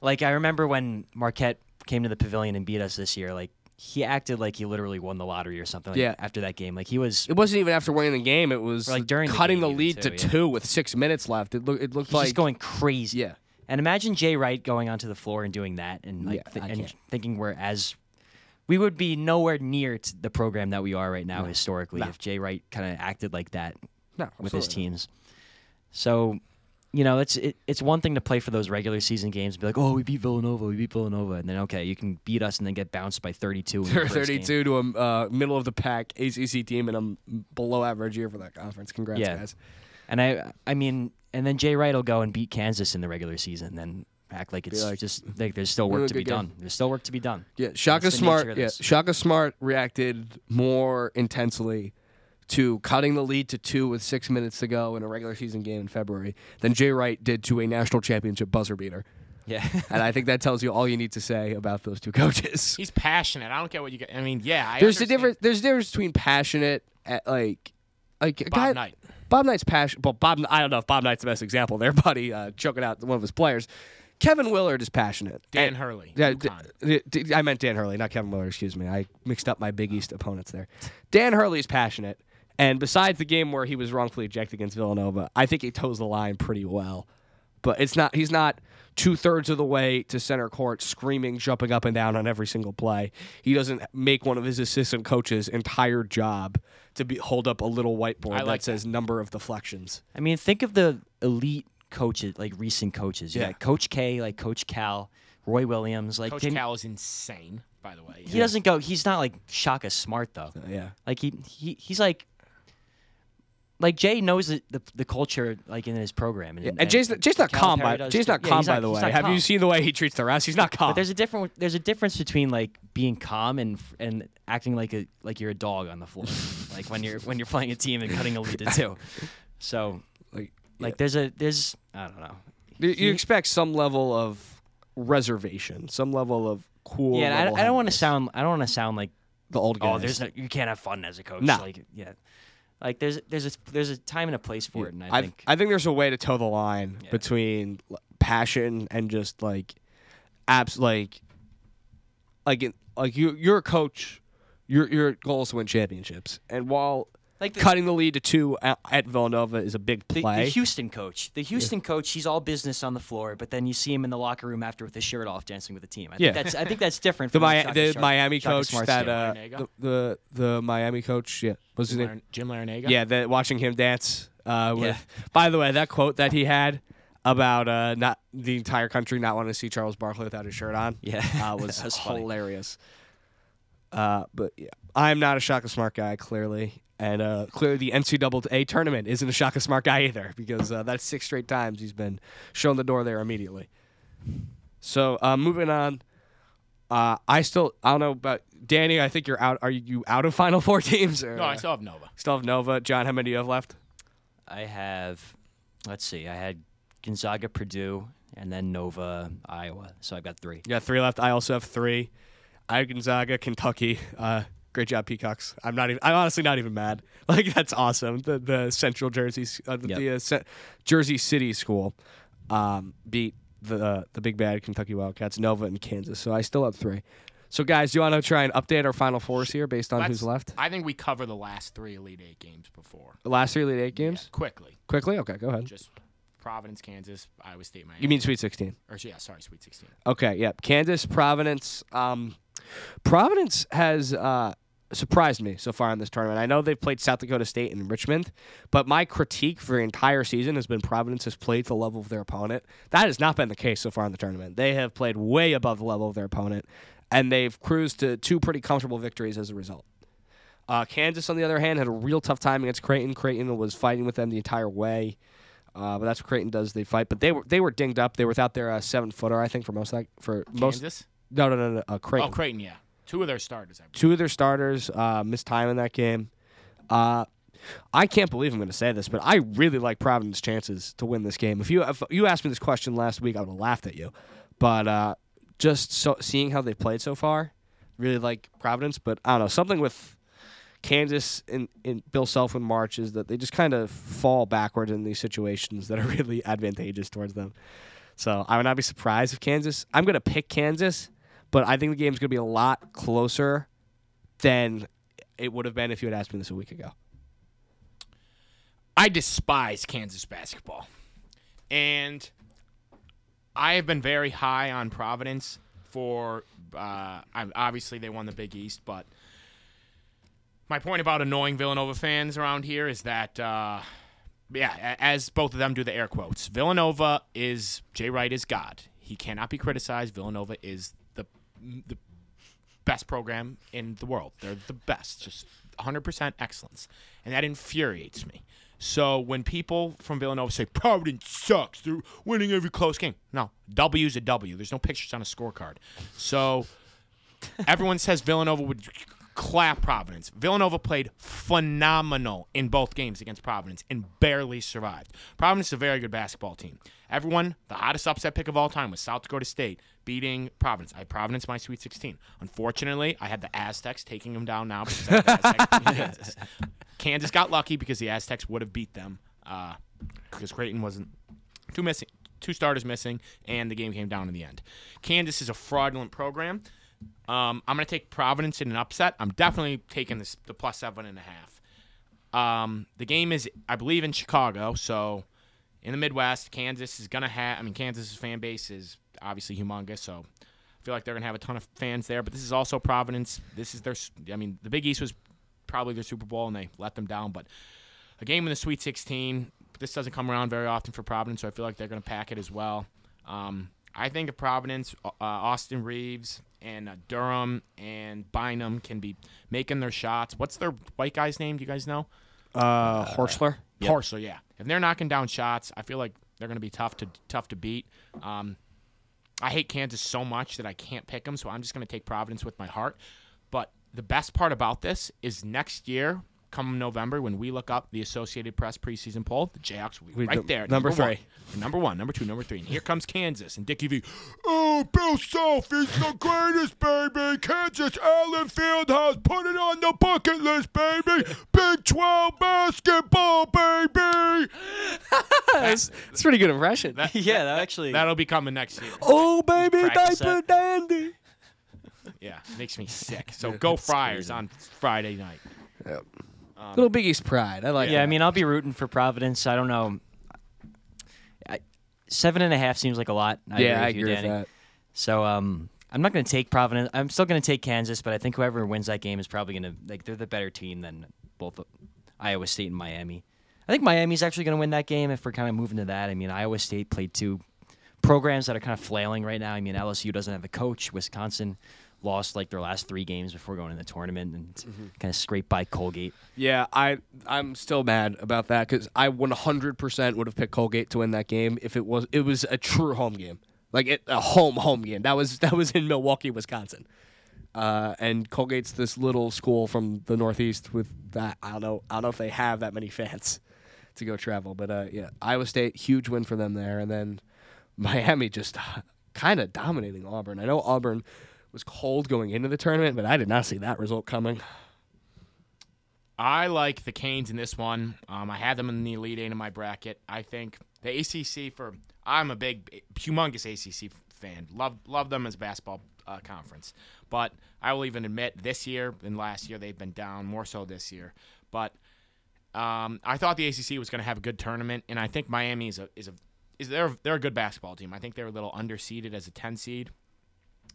like I remember when Marquette came to the Pavilion and beat us this year, like, he acted like he literally won the lottery or something. Like, yeah. After that game, like, he was. It wasn't even after winning the game. It was like during cutting the, the lead too, to yeah. two with six minutes left. It looked. It looked He's like just going crazy. Yeah. And imagine Jay Wright going onto the floor and doing that, and like yeah, th- and can't. thinking we're as we would be nowhere near t- the program that we are right now no. historically no. if Jay Wright kind of acted like that no, with his teams. Not. So, you know, it's it, it's one thing to play for those regular season games and be like, oh, we beat Villanova, we beat Villanova, and then okay, you can beat us and then get bounced by thirty-two. In the first thirty-two game. To a uh, middle of the pack A C C team, and a below average year for that conference. Congrats, yeah. guys. And I, I mean. And then Jay Wright will go and beat Kansas in the regular season, and then act like it's like, just like there's still work to be game. done. There's still work to be done. Yeah, Shaka Smart. Yeah, Shaka Smart reacted more intensely to cutting the lead to two with six minutes to go in a regular season game in February than Jay Wright did to a national championship buzzer beater. Yeah, and I think that tells you all you need to say about those two coaches. He's passionate. I don't care what you get. I mean, yeah, I there's understand. a difference. There's a difference between passionate, at, like, like Bob guy, Knight. Bob Knight's passion, but Bob, I don't know if Bob Knight's the best example there, buddy, uh, choking out one of his players. Kevin Willard is passionate. Dan and, Hurley. Yeah, d- d- d- I meant Dan Hurley, not Kevin Willard, excuse me. I mixed up my Big East opponents there. Dan Hurley is passionate, and besides the game where he was wrongfully ejected against Villanova, I think he toes the line pretty well. But it's not he's not two-thirds of the way to center court screaming, jumping up and down on every single play. He doesn't make one of his assistant coaches' entire job to be, hold up a little whiteboard like that says that. number of deflections. I mean, think of the elite coaches, like recent coaches. You yeah. got Coach K, like Coach Cal, Roy Williams. Like Coach Cal is insane, by the way. He yeah. doesn't go – he's not like Shaka Smart, though. Uh, yeah. Like he, he he's like – Like Jay knows the, the the culture like in his program, and, yeah, and, and Jay's, Jay's not calm. By, Jay's not yeah, calm. Not, by the way, have calm. you seen the way he treats the refs? He's not calm. But there's a different there's a difference between like being calm and and acting like a like you're a dog on the floor, like when you're when you're playing a team and cutting a lead to two. So like, yeah. like there's a there's I don't know. You, you he, expect some level of reservation, some level of cool. Yeah, level I, I don't want to sound I don't want to sound like the old guy. Oh, there's no, you can't have fun as a coach. No. Like yeah. Like there's there's a there's a time and a place for it, and I, I think I think there's a way to toe the line yeah. between passion and just like abs like like in, like you you're a coach, your your goal is to win championships, and while like the, cutting the lead to two at, at Villanova is a big play. The, the Houston coach, the Houston yeah. coach, he's all business on the floor, but then you see him in the locker room after with his shirt off dancing with the team. I yeah. think that's I think that's different. From the, Mi- Shaka the Shaka Miami Shaka coach Smart's that uh, the, the the Miami coach yeah. What's his name? Jim Larinaga? Yeah, that watching him dance. Uh, with, yeah. By the way, that quote that he had about uh, not the entire country not wanting to see Charles Barkley without his shirt on yeah. uh, was, was hilarious. Uh, but yeah, I'm not a Shaka Smart guy, clearly. And uh, clearly the N C A A tournament isn't a Shaka Smart guy either, because uh, that's six straight times he's been shown the door there immediately. So uh, moving on. Uh, I still, I don't know about Danny. I think you're out. Are you out of Final Four teams? Or, no, I still have Nova. Still have Nova. John, how many do you have left? I have, let's see. I had Gonzaga, Purdue, and then Nova, Iowa. So I've got three. You got three left. I also have three. I have Gonzaga, Kentucky, uh, Great job, Peacocks. I'm not even. I'm honestly not even mad. Like, that's awesome. The the Central Jersey, uh, yep. the uh, C- Jersey City school, um, beat the uh, the big bad Kentucky Wildcats, Nova and Kansas. So I still up three. So guys, do you want to try and update our Final Fours here based on Let's, who's left? I think we cover the last three Elite Eight games before. The last three Elite Eight games? Yeah, quickly. Quickly. Okay, go ahead. Just Providence, Kansas, Iowa State, Miami. You mean Sweet Sixteen? Or yeah, sorry, Sweet Sixteen. Okay, yeah, Kansas, Providence. Um, Providence has. Uh, surprised me so far in this tournament. I know they've played South Dakota State and Richmond, but my critique for the entire season has been Providence has played the level of their opponent. That has not been the case so far in the tournament. They have played way above the level of their opponent, and they've cruised to two pretty comfortable victories as a result. Uh, Kansas, on the other hand, had a real tough time against Creighton. Creighton was fighting with them the entire way, uh, but that's what Creighton does. They fight, but they were they were dinged up. They were without their uh, seven-footer, I think, for most of that. For most, Kansas? No, no, no, no. Uh, Creighton. Oh, Creighton, yeah. Two of their starters. I Two of their starters uh, missed time in that game. Uh, I can't believe I'm going to say this, but I really like Providence's chances to win this game. If you if you asked me this question last week, I would have laughed at you. But uh, just so, seeing how they played so far, really like Providence. But I don't know, something with Kansas and, and Bill Self in March is that they just kind of fall backwards in these situations that are really advantageous towards them. So I would not be surprised if Kansas. I'm going to pick Kansas. But I think the game's going to be a lot closer than it would have been if you had asked me this a week ago. I despise Kansas basketball. And I have been very high on Providence for uh, – obviously they won the Big East. But my point about annoying Villanova fans around here is that uh, – yeah, as both of them do the air quotes, Villanova is – Jay Wright is God. He cannot be criticized. Villanova is – the best program in the world. They're the best, just one hundred percent excellence. And that infuriates me. So when people from Villanova say, Providence sucks, they're winning every close game. No, W's a W. There's no pictures on a scorecard. So everyone says Villanova would clap Providence. Villanova played phenomenal in both games against Providence and barely survived. Providence is a very good basketball team. Everyone, the hottest upset pick of all time was South Dakota State beating Providence. I had Providence my Sweet sixteen. Unfortunately, I had the Aztecs taking them down now because I had the Aztecs beating Kansas. Kansas got lucky because the Aztecs would have beat them uh, because Creighton wasn't two missing, two starters missing, and the game came down in the end. Kansas is a fraudulent program. Um, I'm going to take Providence in an upset. I'm definitely taking this, the plus seven and a half. Um, the game is, I believe, in Chicago. So in the Midwest, Kansas is going to have – I mean, Kansas's fan base is obviously humongous. So I feel like they're going to have a ton of fans there. But this is also Providence. This is their – I mean, the Big East was probably their Super Bowl, and they let them down. But a game in the Sweet sixteen, this doesn't come around very often for Providence, so I feel like they're going to pack it as well. Um, I think of Providence, uh, Austin Reeves – and uh, Durham and Bynum can be making their shots. What's their white guy's name? Do you guys know? Uh, Horsler. Yep. Horsler, yeah. If they're knocking down shots, I feel like they're going to be tough to tough to beat. Um, I hate Kansas so much that I can't pick them, so I'm just going to take Providence with my heart. But the best part about this is next year, come November, when we look up the Associated Press preseason poll, the Jayhawks will be we right do, there. Number, number three. One. Number one, number two, number three. And here comes Kansas and Dickie V. Oh, Bill Self is the greatest, baby. Kansas Allen Fieldhouse, put it on the bucket list, baby. Big twelve basketball, baby. that's, that's a pretty good impression. That, yeah, that actually. That'll be coming next year. Oh, baby, diaper dandy. Yeah, makes me sick. So go Friars on Friday night. Yep. Um, Little Big East pride. I like yeah, that. Yeah, I mean, I'll be rooting for Providence. I don't know. I, seven and a half seems like a lot. I yeah, agree I with you, agree Danny. with that. So um, I'm not going to take Providence. I'm still going to take Kansas, but I think whoever wins that game is probably going to – like, they're the better team than both Iowa State and Miami. I think Miami's actually going to win that game if we're kind of moving to that. I mean, Iowa State played two programs that are kind of flailing right now. I mean, L S U doesn't have a coach. Wisconsin – lost like their last three games before going to the tournament and mm-hmm. kind of scraped by Colgate. Yeah, I, I'm still mad about that because I one hundred percent would have picked Colgate to win that game if it was it was a true home game, like it, a home home game. That was that was in Milwaukee, Wisconsin, uh, and Colgate's this little school from the Northeast with that I don't know I don't know if they have that many fans to go travel, but uh, yeah, Iowa State, huge win for them there, and then Miami just kind of dominating Auburn. I know Auburn was cold going into the tournament, but I did not see that result coming. I like the Canes in this one. Um, I had them in the Elite Eight in my bracket. I think the A C C for – I'm a big, humongous A C C fan. Love love them as a basketball uh, conference. But I will even admit this year and last year they've been down, more so this year. But um, I thought the A C C was going to have a good tournament, and I think Miami is a is a is they're they're a good basketball team. I think they're a little underseeded as a ten seed.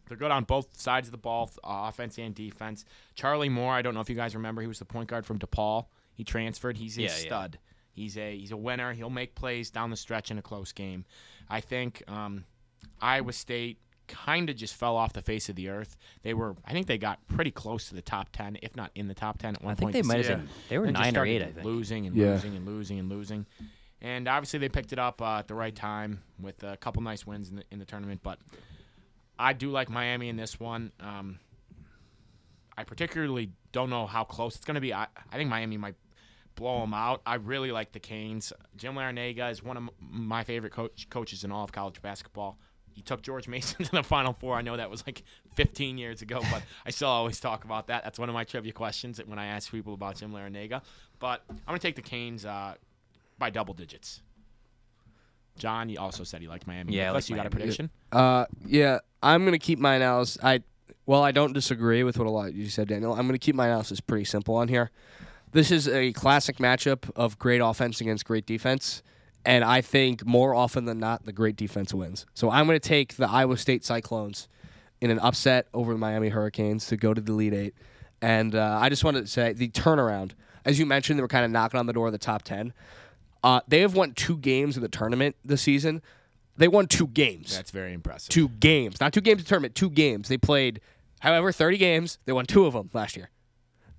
They're good on both sides of the ball, uh, offense and defense. Charlie Moore, I don't know if you guys remember, he was the point guard from DePaul. He transferred. He's a yeah, stud. Yeah. He's a he's a winner. He'll make plays down the stretch in a close game. I think um, Iowa State kind of just fell off the face of the earth. They were, I think they got pretty close to the top ten, if not in the top ten at one point. I think point. they might yeah. have been, they were and nine or eight, I think. Losing and yeah. losing and losing and losing. And obviously they picked it up uh, at the right time with a couple nice wins in the, in the tournament, but I do like Miami in this one. Um, I particularly don't know how close it's going to be. I, I think Miami might blow them out. I really like the Canes. Jim Larrañaga is one of my favorite coach, coaches in all of college basketball. He took George Mason to the Final Four. I know that was like fifteen years ago, but I still always talk about that. That's one of my trivia questions when I ask people about Jim Larrañaga. But I'm going to take the Canes uh, by double digits. John, you also said he liked Miami. Yeah, plus like you Miami. Got a prediction. Uh, yeah, I'm gonna keep my analysis. I, well, I don't disagree with what a lot you said, Daniel. I'm gonna keep my analysis pretty simple on here. This is a classic matchup of great offense against great defense, and I think more often than not, the great defense wins. So I'm gonna take the Iowa State Cyclones in an upset over the Miami Hurricanes to go to the Elite Eight. And uh, I just wanted to say the turnaround, as you mentioned, they were kind of knocking on the door of the top ten. Uh, they have won two games of the tournament this season. They won two games. That's very impressive. Two games. Not two games of the tournament, two games. They played, however, thirty games. They won two of them last year.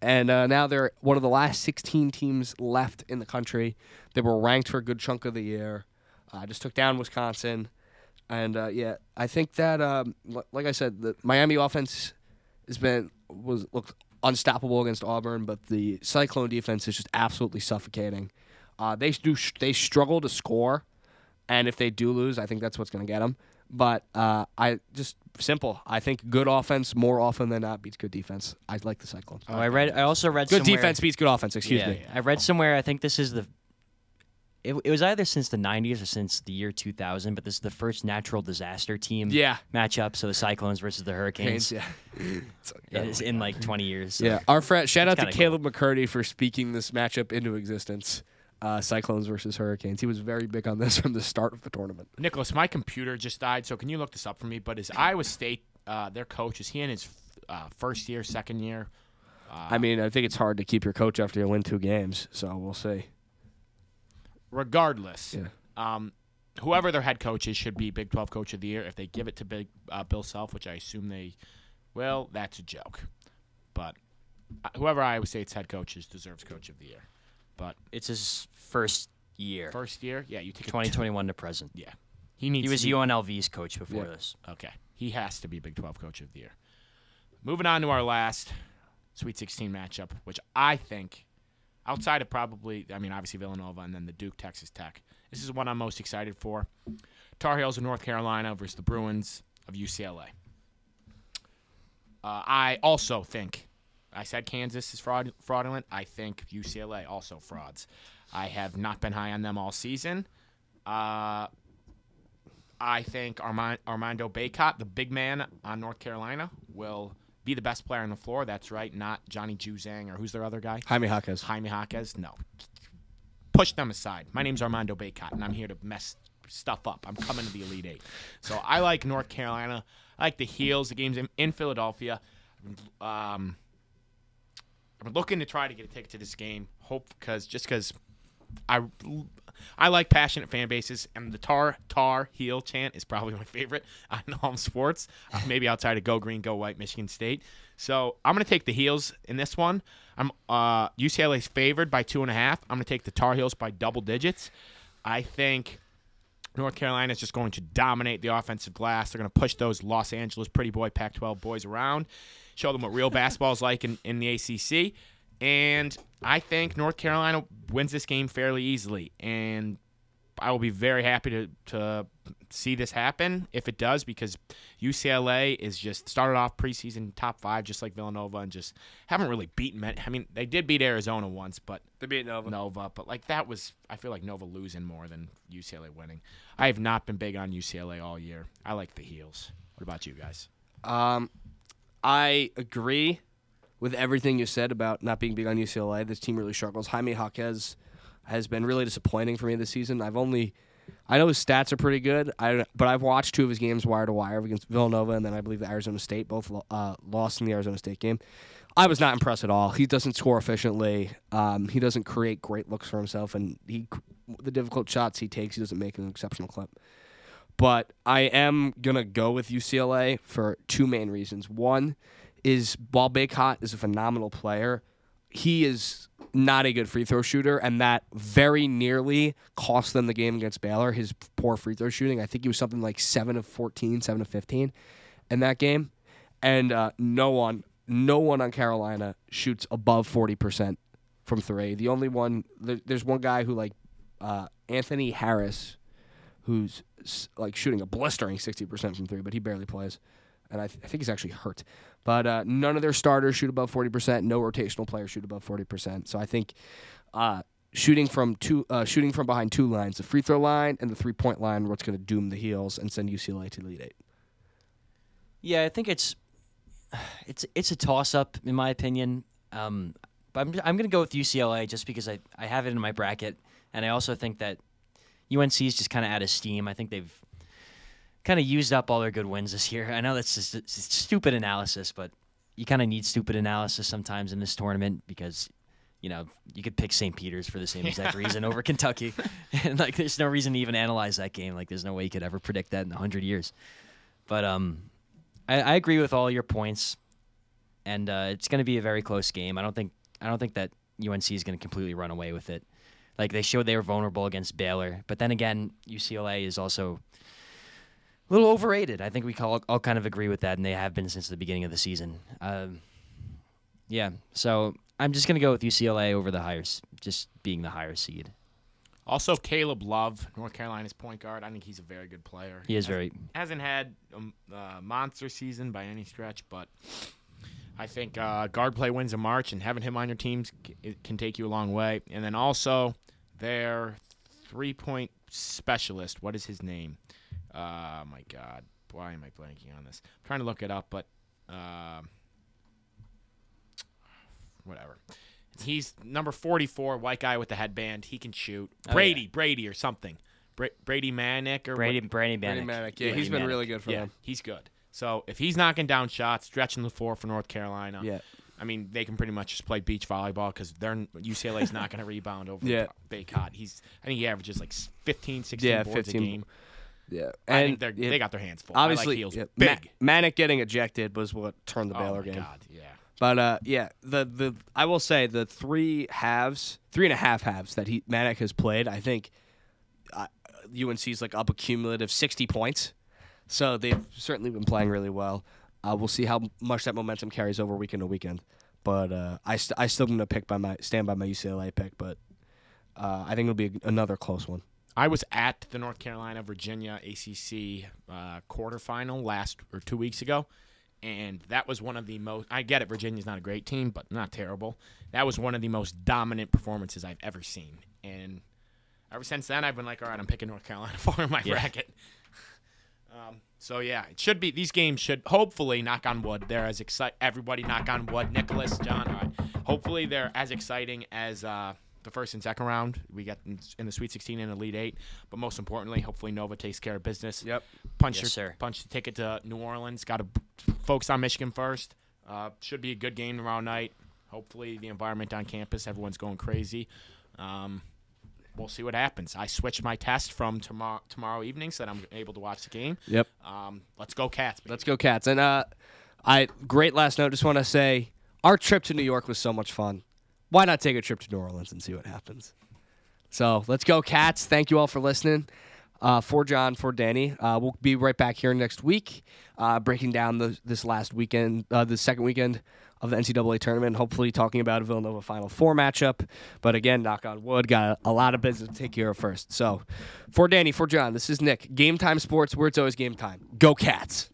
And uh, now they're one of the last sixteen teams left in the country. They were ranked for a good chunk of the year. I uh, just took down Wisconsin. And, uh, yeah, I think that, um, like I said, the Miami offense has been was looked unstoppable against Auburn, but the Cyclone defense is just absolutely suffocating. Uh, they do. Sh- they struggle to score, and if they do lose, I think that's what's going to get them. But uh, I just simple. I think good offense more often than not beats good defense. I like the Cyclones. Oh, I read. I also read. Good defense beats good offense. Excuse yeah, me. Yeah. I read somewhere. I think this is the. It, it was either since the nineties or since the year two thousand, but this is the first natural disaster team yeah. matchup. So the Cyclones versus the Hurricanes. Hurricanes yeah. it's like, it is in like twenty years. So. Yeah, our friend. Shout out to Caleb cool. McCurdy for speaking this matchup into existence. Uh, Cyclones versus Hurricanes. He was very big on this from the start of the tournament. Nicholas, my computer just died, so can you look this up for me? But is Iowa State, uh, their coach, is he in his uh, first year, second year? Uh, I mean, I think it's hard to keep your coach after you win two games, so we'll see. Regardless, yeah. um, whoever their head coach is should be Big twelve Coach of the Year. If they give it to Big uh, Bill Self, which I assume they will, that's a joke. But whoever Iowa State's head coach is deserves Coach of the Year. But it's his first year. First year? Yeah, you take twenty twenty-one to present. Yeah. He needs He was to be U N L V's coach before yeah. this. Okay. He has to be Big twelve Coach of the Year. Moving on to our last Sweet sixteen matchup, which I think outside of probably, I mean, obviously Villanova and then the Duke Texas Tech. This is what I'm most excited for. Tar Heels of North Carolina versus the Bruins of U C L A. Uh, I also think I said Kansas is fraud, fraudulent. I think U C L A also frauds. I have not been high on them all season. Uh, I think Armand, Armando Bacot, the big man on North Carolina, will be the best player on the floor. That's right, not Johnny Juzang or who's their other guy? Jaime Jaquez. Jaime Jaquez, no. Push them aside. My name's Armando Bacot, and I'm here to mess stuff up. I'm coming to the Elite Eight. So I like North Carolina. I like the Heels. The game's in, in Philadelphia. Um... I'm looking to try to get a ticket to this game. Hope because just because I I like passionate fan bases, and the Tar Tar Heel chant is probably my favorite on all sports. Uh, maybe outside of Go Green Go White, Michigan State. So I'm gonna take the Heels in this one. I'm uh, U C L A's favored by two and a half. I'm gonna take the Tar Heels by double digits. I think North Carolina is just going to dominate the offensive glass. They're gonna push those Los Angeles Pretty Boy Pac twelve boys around. Show them what real basketball is like in, in the A C C. And I think North Carolina wins this game fairly easily. And I will be very happy to, to see this happen if it does, because U C L A is just started off preseason top five, just like Villanova, and just haven't really beaten many. I mean, they did beat Arizona once, but they beat Nova. Nova, but like that was, I feel like Nova losing more than U C L A winning. I have not been big on U C L A all year. I like the Heels. What about you guys? Um, I agree with everything you said about not being big on U C L A. This team really struggles. Jaime Jaquez has been really disappointing for me this season. I've only, I know his stats are pretty good, I, but I've watched two of his games wire to wire against Villanova and then I believe the Arizona State, both uh, lost in the Arizona State game. I was not impressed at all. He doesn't score efficiently. Um, he doesn't create great looks for himself, and he the difficult shots he takes, he doesn't make an exceptional clip. But I am going to go with U C L A for two main reasons. One is Ball Baycott is a phenomenal player. He is not a good free throw shooter, and that very nearly cost them the game against Baylor, his poor free throw shooting. I think he was something like seven of fourteen, seven of fifteen in that game. And uh, no one no one on Carolina shoots above forty percent from three. The only one, there, there's one guy who, like, uh, Anthony Harris, who's, like, shooting a blistering sixty percent from three, but he barely plays. And I, th- I think he's actually hurt. But uh, none of their starters shoot above forty percent. No rotational players shoot above forty percent. So I think uh, shooting from two, uh, shooting from behind two lines, the free throw line and the three-point line, are what's going to doom the Heels and send U C L A to the Elite Eight. Yeah, I think it's it's it's a toss-up in my opinion. Um, but I'm I'm going to go with U C L A just because I, I have it in my bracket, and I also think that U N C is just kind of out of steam. I think they've kind of used up all their good wins this year. I know that's just a, it's stupid analysis, but you kind of need stupid analysis sometimes in this tournament because, you know, you could pick Saint Peter's for the same exact reason over Kentucky. And, like, there's no reason to even analyze that game. Like, there's no way you could ever predict that in one hundred years. But um, I, I agree with all your points, and uh, it's going to be a very close game. I don't think I don't think that U N C is going to completely run away with it. Like, they showed they were vulnerable against Baylor. But then again, U C L A is also – a little overrated. I think we all, all kind of agree with that, and they have been since the beginning of the season. Um, yeah, so I'm just going to go with U C L A over the higher, just being the higher seed. Also, Caleb Love, North Carolina's point guard. I think he's a very good player. He is he very. Hasn't had a uh, monster season by any stretch, but I think uh, guard play wins in March, and having him on your teams can take you a long way. And then also their three-point specialist. What is his name? Uh, my God, why am I blanking on this? I'm trying to look it up, but uh, whatever. He's number forty-four, white guy with the headband. He can shoot. Oh, Brady, yeah. Brady or something. Bra- Brady Manick or Brady what? Brady Manick. Brady Manick. Yeah, Brady he's been Manick. really good for yeah, them. He's good. So if he's knocking down shots, stretching the floor for North Carolina, yeah. I mean, they can pretty much just play beach volleyball because U C L A's not going to rebound over yeah. Baycott. He's I think he averages like fifteen, sixteen yeah, boards fifteen. A game. Yeah, I and think yeah, they got their hands full. Obviously, I like Heels yeah, big. Ma- Manick getting ejected was what turned the oh Baylor my game. God, yeah. But uh, yeah, the the I will say the three halves, three and a half halves that he Manick has played, I think uh, U N C's like up a cumulative sixty points, so they've certainly been playing really well. Uh, we'll see how much that momentum carries over weekend to weekend. But uh, I st- I still going to pick by my stand by my U C L A pick, but uh, I think it'll be a, another close one. I was at the North Carolina-Virginia A C C uh, quarterfinal last or two weeks ago, and that was one of the most – I get it, Virginia's not a great team, but not terrible. That was one of the most dominant performances I've ever seen. And ever since then, I've been like, all right, I'm picking North Carolina for my yeah. bracket. Um, so, yeah, it should be – these games should hopefully, knock on wood, they're as exciting – everybody knock on wood, Nicholas, John, all right. Hopefully they're as exciting as uh, – the first and second round. We got in the Sweet sixteen and Elite Eight, but most importantly, hopefully Nova takes care of business. Yep. Punch yes, your sir. Punch the ticket to New Orleans. Got to focus on Michigan first. Uh, should be a good game tomorrow night. Hopefully the environment on campus, everyone's going crazy. Um, we'll see what happens. I switched my test from tomorrow tomorrow evening so that I'm able to watch the game. Yep. Um, let's go Cats. Baby. Let's go Cats. And uh, I great last note. Just want to say our trip to New York was so much fun. Why not take a trip to New Orleans and see what happens? So let's go, Cats. Thank you all for listening. Uh, for John, for Danny, uh, we'll be right back here next week, uh, breaking down the, this last weekend, uh, the second weekend of the N C double A tournament, hopefully talking about a Villanova Final Four matchup. But again, knock on wood, got a, a lot of business to take care of first. So for Danny, for John, this is Nick. Game Time Sports, where it's always game time. Go Cats!